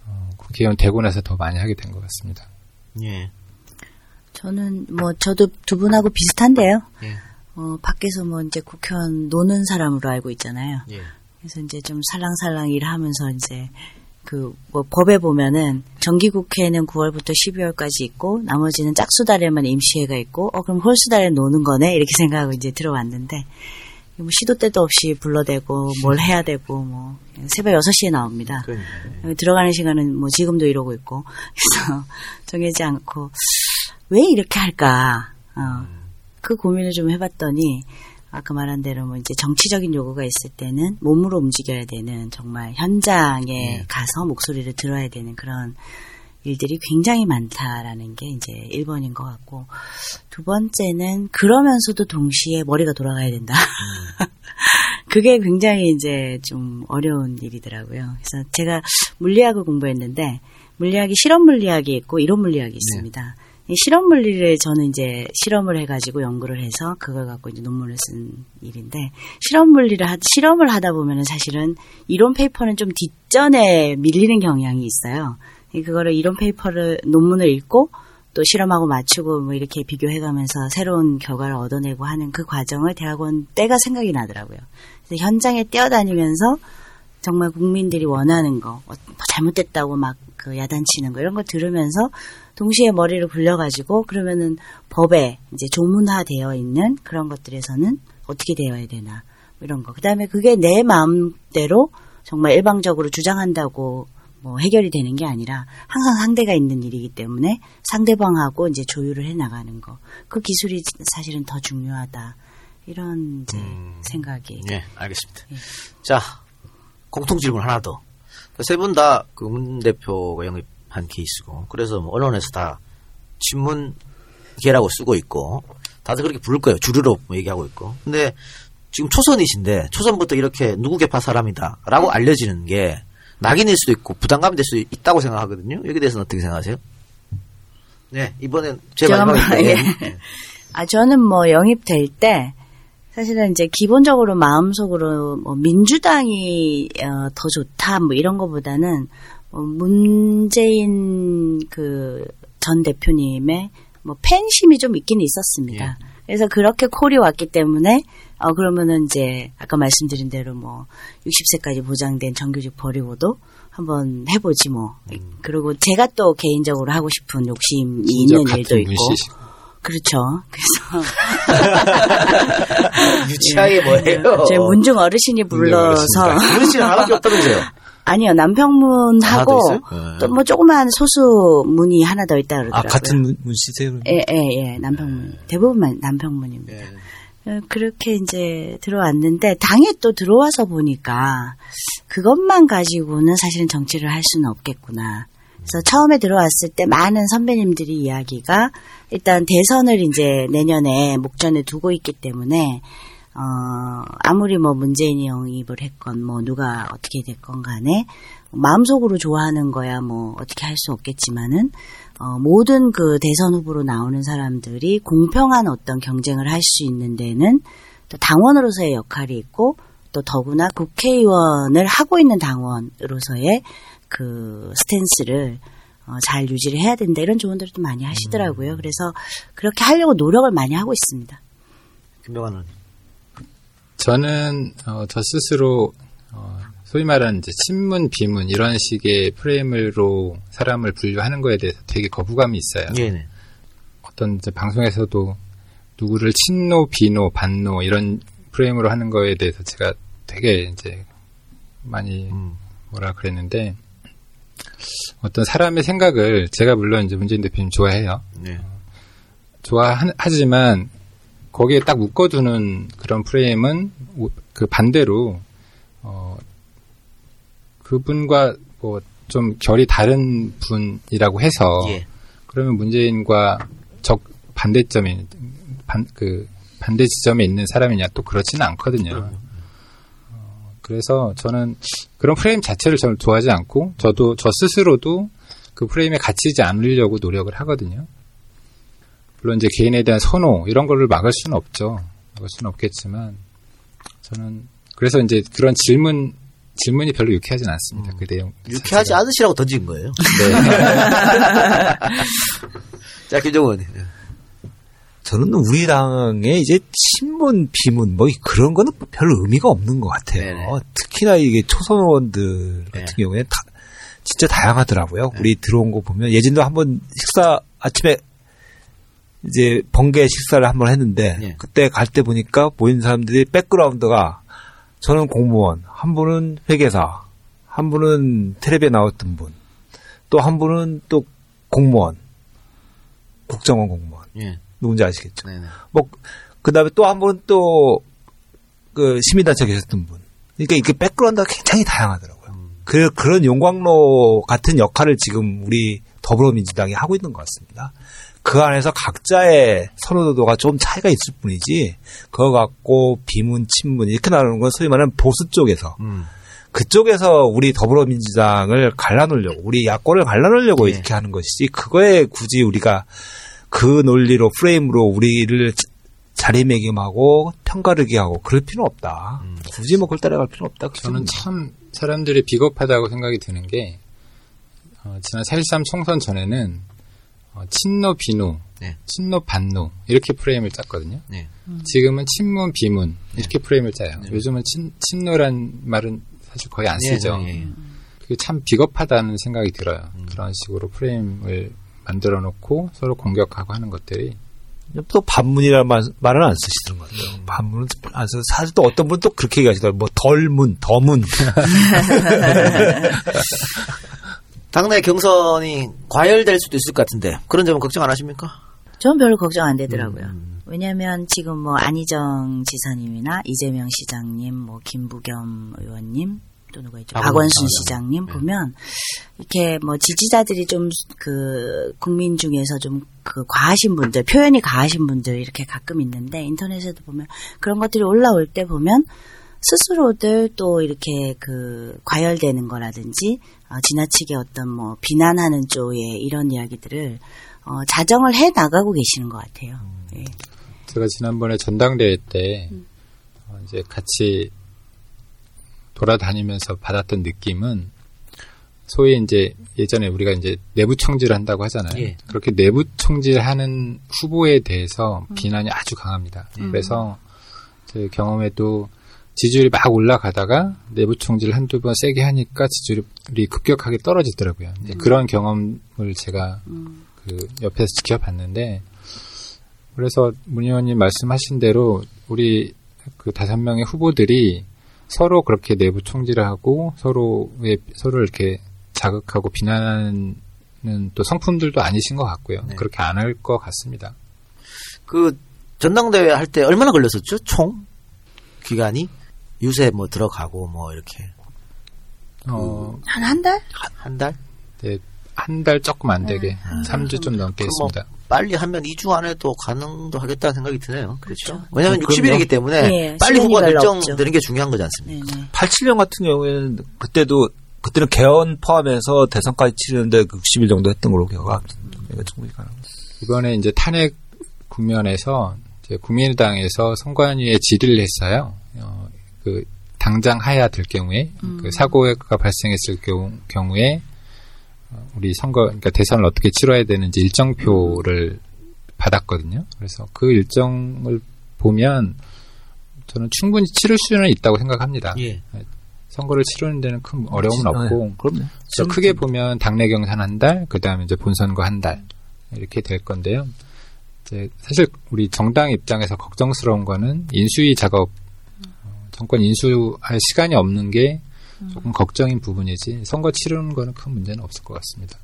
어, 국회의원 되고 나서 더 많이 하게 된 것 같습니다. 예. 저는 뭐 저도 두 분하고 비슷한데요. 예. 어, 밖에서 뭐 이제 국회의원 노는 사람으로 알고 있잖아요. 예. 그래서 이제 좀 살랑살랑 일하면서 이제. 그, 뭐, 법에 보면은, 정기국회는 구월부터 십이월까지 있고, 나머지는 짝수달에만 임시회가 있고, 어, 그럼 홀수달에 노는 거네? 이렇게 생각하고 이제 들어왔는데, 뭐, 시도 때도 없이 불러대고, 뭘 해야 되고, 뭐, 새벽 여섯 시에 나옵니다. 그러니까요. 들어가는 시간은 뭐, 지금도 이러고 있고, 그래서 정해지 않고, 왜 이렇게 할까? 어, 그 고민을 좀 해봤더니, 아까 말한 대로 뭐 이제 정치적인 요구가 있을 때는 몸으로 움직여야 되는 정말 현장에 네. 가서 목소리를 들어야 되는 그런 일들이 굉장히 많다라는 게 이제 일 번인 것 같고 두 번째는 그러면서도 동시에 머리가 돌아가야 된다. 음. 그게 굉장히 이제 좀 어려운 일이더라고요. 그래서 제가 물리학을 공부했는데 물리학이 실험 물리학이 있고 이론 물리학이 있습니다. 네. 이 실험 물리를 저는 이제 실험을 해가지고 연구를 해서 그걸 갖고 이제 논문을 쓴 일인데 실험 물리를 하, 실험을 하다 보면은 사실은 이론 페이퍼는 좀 뒷전에 밀리는 경향이 있어요. 그거를 이론 페이퍼를 논문을 읽고 또 실험하고 맞추고 뭐 이렇게 비교해가면서 새로운 결과를 얻어내고 하는 그 과정을 대학원 때가 생각이 나더라고요. 그래서 현장에 뛰어다니면서 정말 국민들이 원하는 거, 잘못됐다고 막 그 야단치는 거 이런 거 들으면서 동시에 머리를 굴려가지고 그러면은 법에 이제 조문화되어 있는 그런 것들에서는 어떻게 되어야 되나 이런 거. 그다음에 그게 내 마음대로 정말 일방적으로 주장한다고 뭐 해결이 되는 게 아니라 항상 상대가 있는 일이기 때문에 상대방하고 이제 조율을 해 나가는 거. 그 기술이 사실은 더 중요하다 이런 이제 음, 생각이. 네, 알겠습니다. 예. 자. 공통 질문 하나 더. 세 분 다 그 문 대표가 영입한 케이스고, 그래서 뭐 언론에서 다 친문계라고 쓰고 있고, 다들 그렇게 부를 거예요. 주류로 뭐 얘기하고 있고. 근데 지금 초선이신데, 초선부터 이렇게 누구 계파 사람이다 라고 알려지는 게 낙인일 수도 있고 부담감이 될 수도 있다고 생각하거든요. 여기에 대해서는 어떻게 생각하세요? 네, 이번엔 제 마지막에. 예. 네. 아, 저는 뭐 영입될 때, 사실은 이제 기본적으로 마음속으로 뭐 민주당이 어, 더 좋다 뭐 이런 거보다는 뭐 문재인 그 전 대표님의 뭐 팬심이 좀 있긴 있었습니다. 예. 그래서 그렇게 콜이 왔기 때문에 어 그러면은 이제 아까 말씀드린 대로 뭐 육십 세까지 보장된 정규직 버리고도 한번 해보지 뭐. 음. 그리고 제가 또 개인적으로 하고 싶은 욕심이 있는 일도 있고. 문시죠. 그렇죠. 그래서 유치하게 뭐예요? 제 문중 어르신이 불러서 문중 어르신 하나밖에 없다면서요. 아니요, 남평문하고 또 뭐 조그만 소수 문이 하나 더 있다 그러더라고요. 아, 같은 문, 문시세요? 예, 예, 예, 남평문. 대부분 남평문입니다. 예. 그렇게 이제 들어왔는데 당에 또 들어와서 보니까 그것만 가지고는 사실은 정치를 할 수는 없겠구나. 그래서 처음에 들어왔을 때 많은 선배님들이 이야기가 일단 대선을 이제 내년에 목전에 두고 있기 때문에 어 아무리 뭐 문재인이 영입을 했건 뭐 누가 어떻게 됐건 간에 마음속으로 좋아하는 거야 뭐 어떻게 할 수 없겠지만은 어, 모든 그 대선 후보로 나오는 사람들이 공평한 어떤 경쟁을 할 수 있는 데는 또 당원으로서의 역할이 있고 또 더구나 국회의원을 하고 있는 당원으로서의 그 스탠스를 어, 잘 유지를 해야 된다 이런 조언들을 또 많이 하시더라고요. 그래서 그렇게 하려고 노력을 많이 하고 있습니다. 김병관 의원님. 저는 어, 저 스스로 어, 소위 말하는 이제 친문, 비문 이런 식의 프레임으로 사람을 분류하는 거에 대해서 되게 거부감이 있어요. 네네. 어떤 이제 방송에서도 누구를 친노, 비노, 반노 이런 프레임으로 하는 거에 대해서 제가 되게 이제 많이 음. 뭐라 그랬는데 어떤 사람의 생각을 제가 물론 이제 문재인 대표님 좋아해요. 네. 좋아하지만 거기에 딱 묶어두는 그런 프레임은 그 반대로 어. 그분과 뭐 좀 결이 다른 분이라고 해서 예. 그러면 문재인과 적 반대점에 반 그 반대 지점에 있는 사람이냐 또 그렇지는 않거든요. 어, 그래서 저는 그런 프레임 자체를 저는 좋아하지 않고 저도 저 스스로도 그 프레임에 갇히지 않으려고 노력을 하거든요. 물론 이제 개인에 대한 선호 이런 거를 막을 수는 없죠. 막을 수는 없겠지만 저는 그래서 이제 그런 질문 질문이 별로 유쾌하진 않습니다. 음. 그 내용 유쾌하지 자체가. 않으시라고 던진 거예요. 네. 자, 김정우 의원님. 저는 우리 당의 이제 친문, 비문 뭐 그런 거는 별로 의미가 없는 것 같아요. 네네. 특히나 이게 초선 의원들 같은 네. 경우에 다 진짜 다양하더라고요. 네. 우리 들어온 거 보면 예전도 한번 식사 아침에 이제 번개 식사를 한번 했는데 네. 그때 갈 때 보니까 모인 사람들이 백그라운드가 저는 공무원, 한 분은 회계사, 한 분은 텔레비에 나왔던 분, 또 한 분은 또 공무원, 국정원 공무원. 예. 누군지 아시겠죠? 네네. 뭐, 그 다음에 또 한 분은 또, 그, 시민단체 계셨던 분. 그러니까 이렇게 백그라운드가 굉장히 다양하더라고요. 음. 그, 그런 용광로 같은 역할을 지금 우리 더불어민주당이 하고 있는 것 같습니다. 그 안에서 각자의 선호도가 좀 차이가 있을 뿐이지 그거 갖고 비문, 친문 이렇게 나누는 건 소위 말하는 보수 쪽에서 음. 그쪽에서 우리 더불어민주당을 갈라놓으려고 우리 야권을 갈라놓으려고 네. 이렇게 하는 것이지 그거에 굳이 우리가 그 논리로 프레임으로 우리를 자리매김하고 편가르기 하고 그럴 필요는 없다. 음. 굳이 뭐 그걸 따라갈 필요는 없다. 저는 참 사람들이 비겁하다고 생각이 드는 게 어, 지난 사십삼 총선 전에는 어, 친노, 비노, 네. 친노, 반노 이렇게 프레임을 짰거든요. 네. 음. 지금은 친문, 비문 이렇게 네. 프레임을 짜요. 네. 요즘은 친, 친노란 말은 사실 거의 안 쓰죠. 네, 네, 네. 그게 참 비겁하다는 생각이 들어요. 음. 그런 식으로 프레임을 만들어 놓고 서로 공격하고 하는 것들이 또 반문이라는 말, 말은 안 쓰시던 것 같아요. 음. 반문은 안 쓰. 사실 또 어떤 분은 또 그렇게 얘기하시더라고요. 뭐 덜문, 더문. 당내 경선이 과열될 수도 있을 것 같은데 그런 점은 걱정 안 하십니까? 저는 별로 걱정 안 되더라고요. 음. 왜냐하면 지금 뭐 안희정 지사님이나 이재명 시장님, 뭐 김부겸 의원님 또 누가 있죠? 박원순, 박원순 시장님 네. 보면 이렇게 뭐 지지자들이 좀 그 국민 중에서 좀 그 과하신 분들, 표현이 과하신 분들 이렇게 가끔 있는데 인터넷에도 보면 그런 것들이 올라올 때 보면. 스스로들 또 이렇게 그 과열되는 거라든지 어, 지나치게 어떤 뭐 비난하는 쪽의 이런 이야기들을 어, 자정을 해 나가고 계시는 것 같아요. 음. 예. 제가 지난번에 전당대회 때 음. 어, 이제 같이 돌아다니면서 받았던 느낌은 소위 이제 예전에 우리가 이제 내부 총질을 한다고 하잖아요. 예. 그렇게 내부 총질하는 후보에 대해서 음. 비난이 아주 강합니다. 음. 그래서 제 경험에도 지지율이 막 올라가다가 내부 총질 한두 번 세게 하니까 지지율이 급격하게 떨어지더라고요. 이제 음. 그런 경험을 제가 음. 그 옆에서 지켜봤는데, 그래서 문 의원님 말씀하신 대로 우리 그 다섯 명의 후보들이 서로 그렇게 내부 총질을 하고 서로의 서로 이렇게 자극하고 비난하는 또 성품들도 아니신 것 같고요. 네. 그렇게 안 할 것 같습니다. 그 전당대회 할 때 얼마나 걸렸었죠? 총 기간이 유세 뭐 들어가고 뭐 이렇게 어, 한 한 달? 한, 한 달? 네, 한 달 조금 안 되게 네. 삼 주 좀 넘게 했습니다. 뭐 빨리 하면 이 주 안에도 가능도 하겠다는 생각이 드네요. 그렇죠. 그렇죠. 왜냐하면 네, 육십 일이기 때문에 네, 빨리 후보가 결정되는 게 중요한 거지 않습니까? 네. 팔십칠 년 같은 경우에는 그때도 그때는 개헌 포함해서 대선까지 치르는데 육십 일 정도 했던 걸로 기억합니다. 이번에 이제 탄핵 국면에서 이제 국민의당에서 선관위에 질의를 했어요. 어, 그 당장 하야 될 경우에 음. 그 사고가 발생했을 경우, 경우에 우리 선거 그러니까 대선을 어떻게 치러야 되는지 일정표를 받았거든요. 그래서 그 일정을 보면 저는 충분히 치를 수는 있다고 생각합니다. 예. 선거를 치르는 데는 큰 어려움은 없고, 그럼요. 그래서 크게 보면 당내 경선 한 달, 그 다음에 이제 본선거 한 달, 이렇게 될 건데요. 이제 사실 우리 정당 입장에서 걱정스러운 거는 인수위 작업, 정권 인수할 시간이 없는 게 조금 걱정인 부분이지, 선거 치르는 거는 큰 문제는 없을 것 같습니다.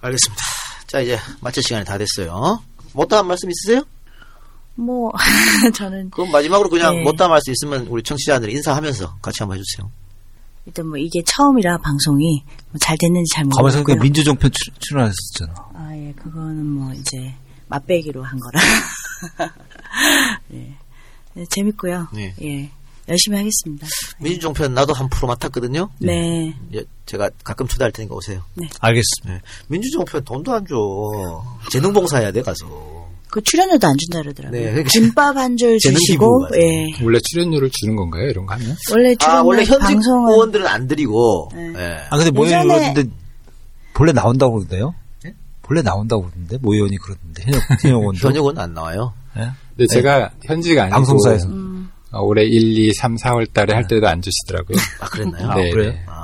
알겠습니다. 자, 이제 마칠 시간이 다 됐어요. 못다한 말씀 있으세요? 뭐 저는 그럼 마지막으로 그냥 네. 못다 말 수 있으면 우리 청취자들 인사하면서 같이 한번 해주세요. 일단 뭐 이게 처음이라 방송이 뭐 잘 됐는지 잘 모르겠고요. 가만히 생각해 민주정편 출연하셨잖아. 아 예, 그거는 뭐 이제 맛배기로 한 거라. 예, 네, 재밌고요. 네. 예, 열심히 하겠습니다. 민주정편 나도 한 프로 맡았거든요. 네. 예, 제가 가끔 초대할 테니까 오세요. 네. 알겠습니다. 네. 민주정편 돈도 안 줘. 재능봉사해야 돼 가서. 그 출연료도 안 준다 그러더라고요. 네. 김밥 한 줄 주시고, 예. 원래 출연료를 주는 건가요? 이런 거 하면? 원래 출연료 아, 원래 현직 방송은... 의원들은 안 드리고. 네. 네. 아, 근데 모 의원이 그러는데, 본래 나온다고 그러던데요? 네? 본래 나온다고 그러던데? 모 의원이 그러던데. 현역, 현역 의원도. 현역 의원은 안 나와요. 네. 근데 네. 제가 현직 아니고. 방송사에서. 음. 어, 올해 일, 이, 삼, 사월 달에 네. 할 때도 안 주시더라고요. 아, 그랬나요? 네. 아, 그래요? 네. 아.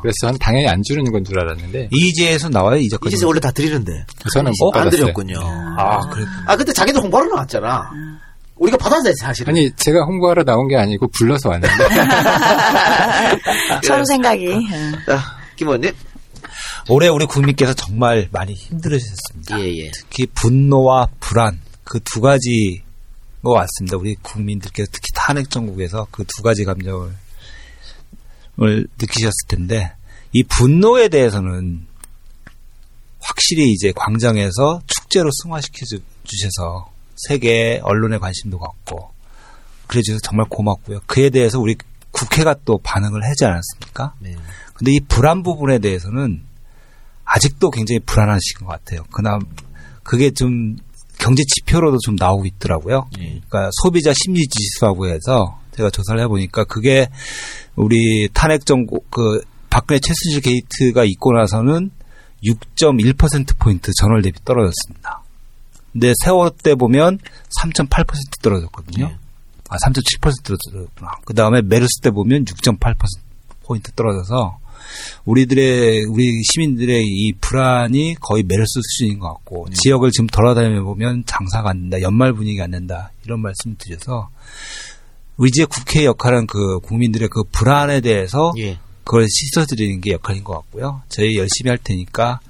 그래서 저는 당연히 안 주는 건 줄 알았는데. 이제에서 나와요, 이제까지. 이제에서 원래 다 드리는데. 저는 못 받았어요. 안 드렸군요. 아, 그래. 아, 근데 자기도 홍보하러 나왔잖아. 우리가 받았어요, 사실. 아니, 제가 홍보하러 나온 게 아니고 불러서 왔는데. 서로 생각이. 김 의원님. 올해 우리 국민께서 정말 많이 힘들으셨습니다. 예, 예. 특히 분노와 불안, 그 두 가지 거 같습니다. 우리 국민들께서 특히 탄핵 정국에서 그 두 가지 감정을 을 느끼셨을 텐데 이 분노에 대해서는 확실히 이제 광장에서 축제로 승화시켜 주셔서 세계 언론의 관심도 갖고 그래 주셔서 정말 고맙고요. 그에 대해서 우리 국회가 또 반응을 하지 않았습니까? 네. 근데 이 불안 부분에 대해서는 아직도 굉장히 불안하신 것 같아요. 그나 그게 좀 경제 지표로도 좀 나오고 있더라고요. 네. 그러니까 소비자 심리 지수라고 해서 제가 조사를 해보니까 그게 우리 탄핵 정부 그 박근혜 최순실 게이트가 있고 나서는 육 점 일 퍼센트 포인트 전월 대비 떨어졌습니다. 근데 세월 때 보면 삼 점 팔 퍼센트 떨어졌거든요. 네. 아, 삼 점 칠 퍼센트 떨어졌구나. 그 다음에 메르스 때 보면 육 점 팔 퍼센트 포인트 떨어져서 우리들의, 우리 시민들의 이 불안이 거의 메르스 수준인 것 같고 네. 지역을 지금 돌아다니며 보면 장사가 안 된다, 연말 분위기가 안 된다 이런 말씀을 드려서 의제 국회의 역할은 그 국민들의 그 불안에 대해서 예. 그걸 씻어드리는 게 역할인 것 같고요. 저희 열심히 할 테니까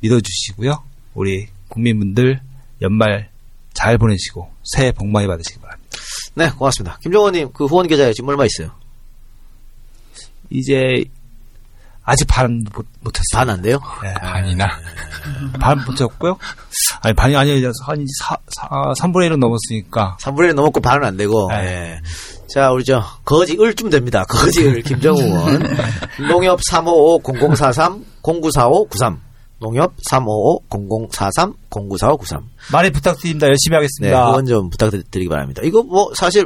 믿어주시고요. 우리 국민분들 연말 잘 보내시고 새해 복 많이 받으시기 바랍니다. 네, 고맙습니다. 김정호님, 그 후원 계좌에 지금 얼마 있어요? 이제 아직 반 못, 못했어요. 반 안 돼요? 네. 반이나. 반 못했고요. 아니, 반이 아니라 한 사, 사, 삼분의 일은 넘었으니까. 삼분의 일은 넘었고 반은 안 되고. 네. 네. 자, 우리 저, 거지을쯤 됩니다. 거지을, 김정우 의원. 농협 삼오오 공공사삼 공구사오 구삼. 농협 삼오오 공공사삼 공구사오 구삼. 많이 부탁드립니다. 열심히 하겠습니다. 네, 후원 좀 부탁드리기 바랍니다. 이거 뭐, 사실,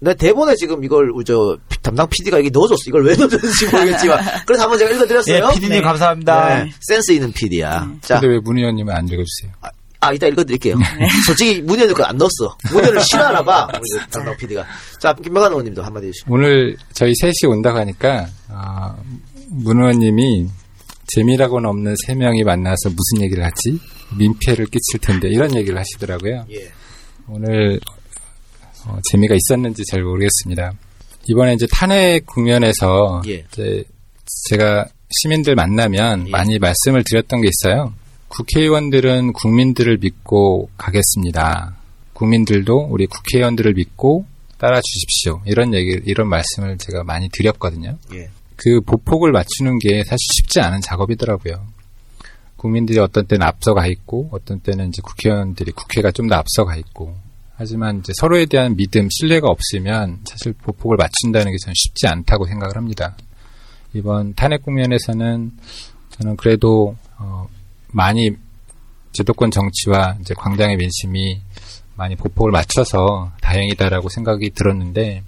내 대본에 지금 이걸 저 담당 피디가 여기 넣어줬어. 이걸 왜 넣어줬는지 모르겠지만 그래서 한번 제가 읽어드렸어요. 네, 피디님 네. 감사합니다. 네, 센스 있는 피디야. 네. 자, 근데 왜 문 의원님은 안 읽어주세요? 아, 아 이따 읽어드릴게요. 네. 솔직히 문 의원님 거 안 넣었어. 문 의원을 싫어하나 봐. 담당 피디가. 자, 김병관 의원님도 한마디 해주시고. 오늘 저희 셋이 온다고 하니까 어, 문 의원님이 재미라고는 없는 세 명이 만나서 무슨 얘기를 하지? 민폐를 끼칠 텐데 이런 얘기를 하시더라고요. 예. 오늘 어, 재미가 있었는지 잘 모르겠습니다. 이번에 이제 탄핵 국면에서 예. 이제 제가 시민들 만나면 예. 많이 말씀을 드렸던 게 있어요. 국회의원들은 국민들을 믿고 가겠습니다. 국민들도 우리 국회의원들을 믿고 따라 주십시오. 이런 얘기, 이런 말씀을 제가 많이 드렸거든요. 예. 그 보폭을 맞추는 게 사실 쉽지 않은 작업이더라고요. 국민들이 어떤 때는 앞서가 있고, 어떤 때는 이제 국회의원들이 국회가 좀 더 앞서가 있고. 하지만 이제 서로에 대한 믿음, 신뢰가 없으면 사실 보폭을 맞춘다는 게 저는 쉽지 않다고 생각을 합니다. 이번 탄핵 국면에서는 저는 그래도 어, 많이 제도권 정치와 이제 광장의 민심이 많이 보폭을 맞춰서 다행이다라고 생각이 들었는데,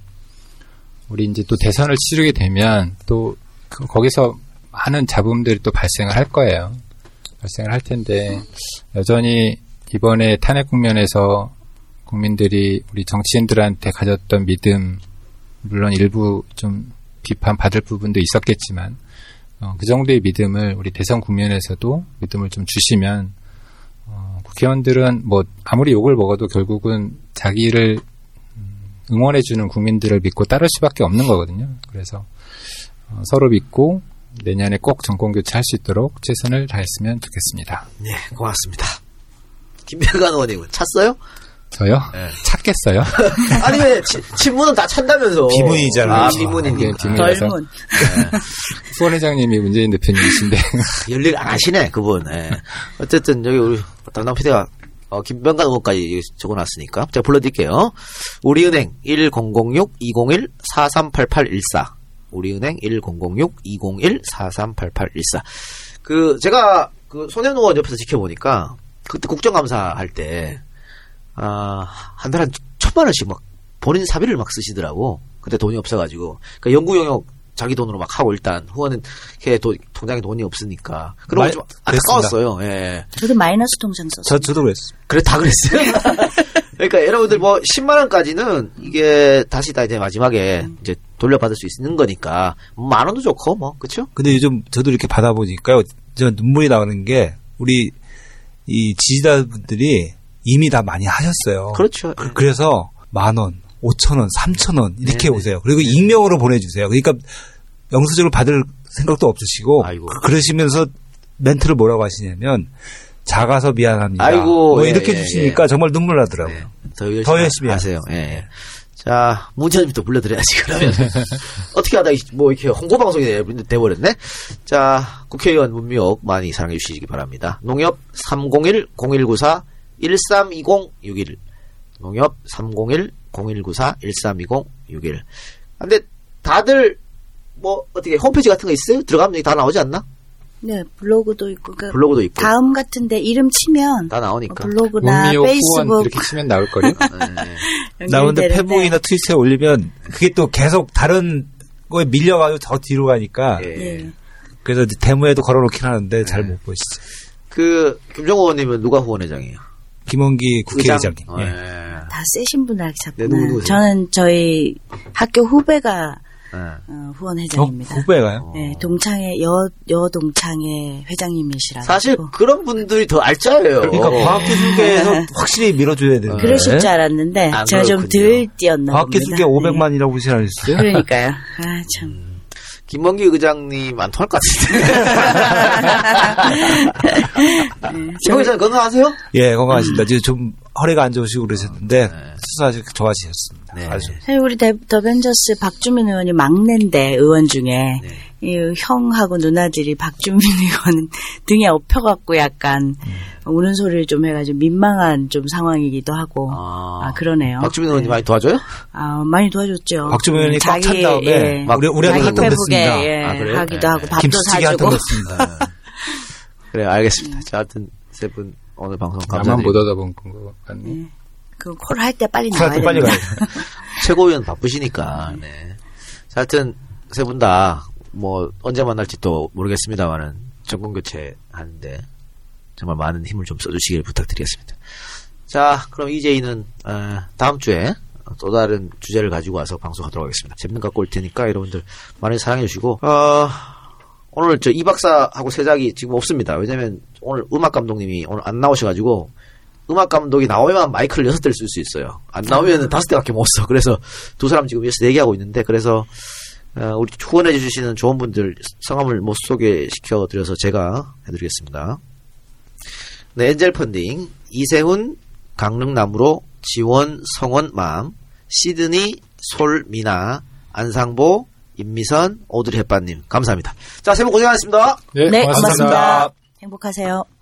우리 이제 또 대선을 치르게 되면 또 그 거기서 많은 잡음들이 또 발생을 할 거예요. 발생을 할 텐데 여전히 이번에 탄핵 국면에서 국민들이 우리 정치인들한테 가졌던 믿음, 물론 일부 좀 비판받을 부분도 있었겠지만 어, 그 정도의 믿음을 우리 대선 국면에서도 믿음을 좀 주시면 어, 국회의원들은 뭐 아무리 욕을 먹어도 결국은 자기를 응원해주는 국민들을 믿고 따를 수밖에 없는 거거든요. 그래서 어, 서로 믿고 내년에 꼭 정권교체할 수 있도록 최선을 다했으면 좋겠습니다. 네, 고맙습니다. 김병관 의원님은 찼어요? 저요? 네. 찾겠어요? 아니, 왜, 친문은 다 찬다면서. 비문이잖아요. 아, 비문이니까. 아, 비문이라서. 덜문. 네. 수원 회장님이 문재인 대표님이신데. 열일 안 하시네, 그분. 네. 어쨌든, 여기 우리 담당 피디가, 어, 김병관 의원까지 적어놨으니까. 제가 불러드릴게요. 우리은행 일공공육 이공일 사삼팔팔일사. 우리은행 일공공육 이공일 사삼팔팔일사. 그, 제가, 그, 손혜원 의원 옆에서 지켜보니까, 그때 국정감사 할 때, 아, 한 달에 한 천만 원씩 막 본인 사비를 막 쓰시더라고. 근데 돈이 없어가지고. 그러니까 연구 영역 자기 돈으로 막 하고 일단 후원은 걔 돈, 통장에 돈이 없으니까. 그런 거 좀 아까웠어요. 예. 저도 마이너스 통장 썼어요. 저, 저도 그랬어요. 그래, 다 그랬어요. 그러니까 여러분들 뭐 십만 원까지는 이게 다시 다 이제 마지막에 음. 이제 돌려받을 수 있는 거니까 만 원도 좋고 뭐, 그쵸? 근데 요즘 저도 이렇게 받아보니까요. 제가 눈물이 나오는 게 우리 이 지지자분들이 이미 다 많이 하셨어요. 그렇죠. 그, 그래서 만 원, 오천 원, 삼천 원 이렇게 네네. 오세요. 그리고 네네. 익명으로 보내주세요. 그러니까 영수증을 받을 생각도 없으시고 아이고. 그러시면서 멘트를 뭐라고 하시냐면 작아서 미안합니다. 아이고 뭐 예, 이렇게 예, 주시니까 예. 정말 눈물 나더라고요. 예. 더 열심히, 더 열심히 하세요. 하세요. 예. 자, 문재인 또 불러드려야지 그러면. 어떻게 하다 뭐 이렇게 홍보 방송이 돼버렸네. 자, 국회의원 문미옥 많이 사랑해 주시기 바랍니다. 농협 삼공일 공일구사 일삼이공육일. 농협 삼공일 공일구사 일삼이공육일. 근데 다들 뭐 어떻게 홈페이지 같은 거 있어요? 들어가면 다 나오지 않나? 네, 블로그도 있고. 그러니까 블로그도 있고. 다음 같은데 이름 치면 다 나오니까. 블로그나 페이스북 이렇게 치면 나올 거예요. 네. 나오는데 페북이나 트위치에 올리면 그게 또 계속 다른 거에 밀려가지고 더 뒤로 가니까. 예. 그래서 이제 데모에도 걸어놓긴 하는데 잘 못 예. 보시죠. 그 김정우 의원님은 누가 후원회장이에요? 김원기 국회의장님. 의장? 예. 다 세신 분들 찾구나. 네, 저는 저희 학교 후배가 네. 어, 후원회장입니다. 어, 후배가요? 네, 동창회 여 여동창회 회장님이시라서. 사실 그런 분들이 더 알짜예요. 그러니까 네. 과학기술계에서 확실히 밀어줘야 돼요. 그러실 줄 알았는데 제가 좀 덜 뛰었나 봅니다. 과학기술계 오백만이라고 보시라셨어요? 그러니까요. 아 참. 음. 김원기 의장님 안 통할 것 같은데. 김원기 의장님 건강하세요? 예, 건강하십니다. 음. 지금 좀 허리가 안 좋으시고 그러셨는데 어, 네. 수술하시 좋아지셨습니다. 네. 아주. 사실 우리 더벤져스 박주민 의원이 막내인데 의원 중에 네. 이 형하고 누나들이 박주민 의원 등에 업혀갖고 약간 음. 우는 소리를 좀 해가지고 민망한 좀 상황이기도 하고 아, 아 그러네요. 박주민 의원이 네. 많이 도와줘요? 아 많이 도와줬죠. 박주민 의원이 꽉 찬 다음에 예, 막 우리 우리 한통 됐습니다. 예, 아, 그래요? 하기도 네. 하고 밥도 김치찌개 사주고. 그래 알겠습니다. 자, 하여튼 세 분 오늘 방송 감사합니다. 나만 못 얻어본 거 같네. 네. 그 콜 할 때 빨리 나와야 빨리 가요. 최고위원 바쁘시니까. 네. 자, 하여튼 세 분 다. 뭐 언제 만날지 또 모르겠습니다만은 정권 교체 하는데 정말 많은 힘을 좀 써주시길 부탁드리겠습니다. 자, 그럼 이제이는 다음 주에 또 다른 주제를 가지고 와서 방송하도록 하겠습니다. 재밌는 거 갖고 올 테니까 여러분들 많이 사랑해 주시고 어, 오늘 저 이 박사하고 세작이 지금 없습니다. 왜냐면 오늘 음악 감독님이 오늘 안 나오셔가지고 음악 감독이 나오면 마이크를 여섯 대를 쓸 수 있어요. 안 나오면은 다섯 대밖에 못 써. 그래서 두 사람 지금 여기서 얘기하고 있는데, 그래서 우리 후원해 주시는 좋은 분들 성함을 못 소개시켜 드려서 제가 해드리겠습니다. 네, 엔젤 펀딩 이세훈 강릉남으로 지원 성원맘 시드니 솔미나 안상보 임미선 오드리 햇반님 감사합니다. 자, 세 분 고생하셨습니다. 네, 네 고맙습니다. 고맙습니다. 행복하세요.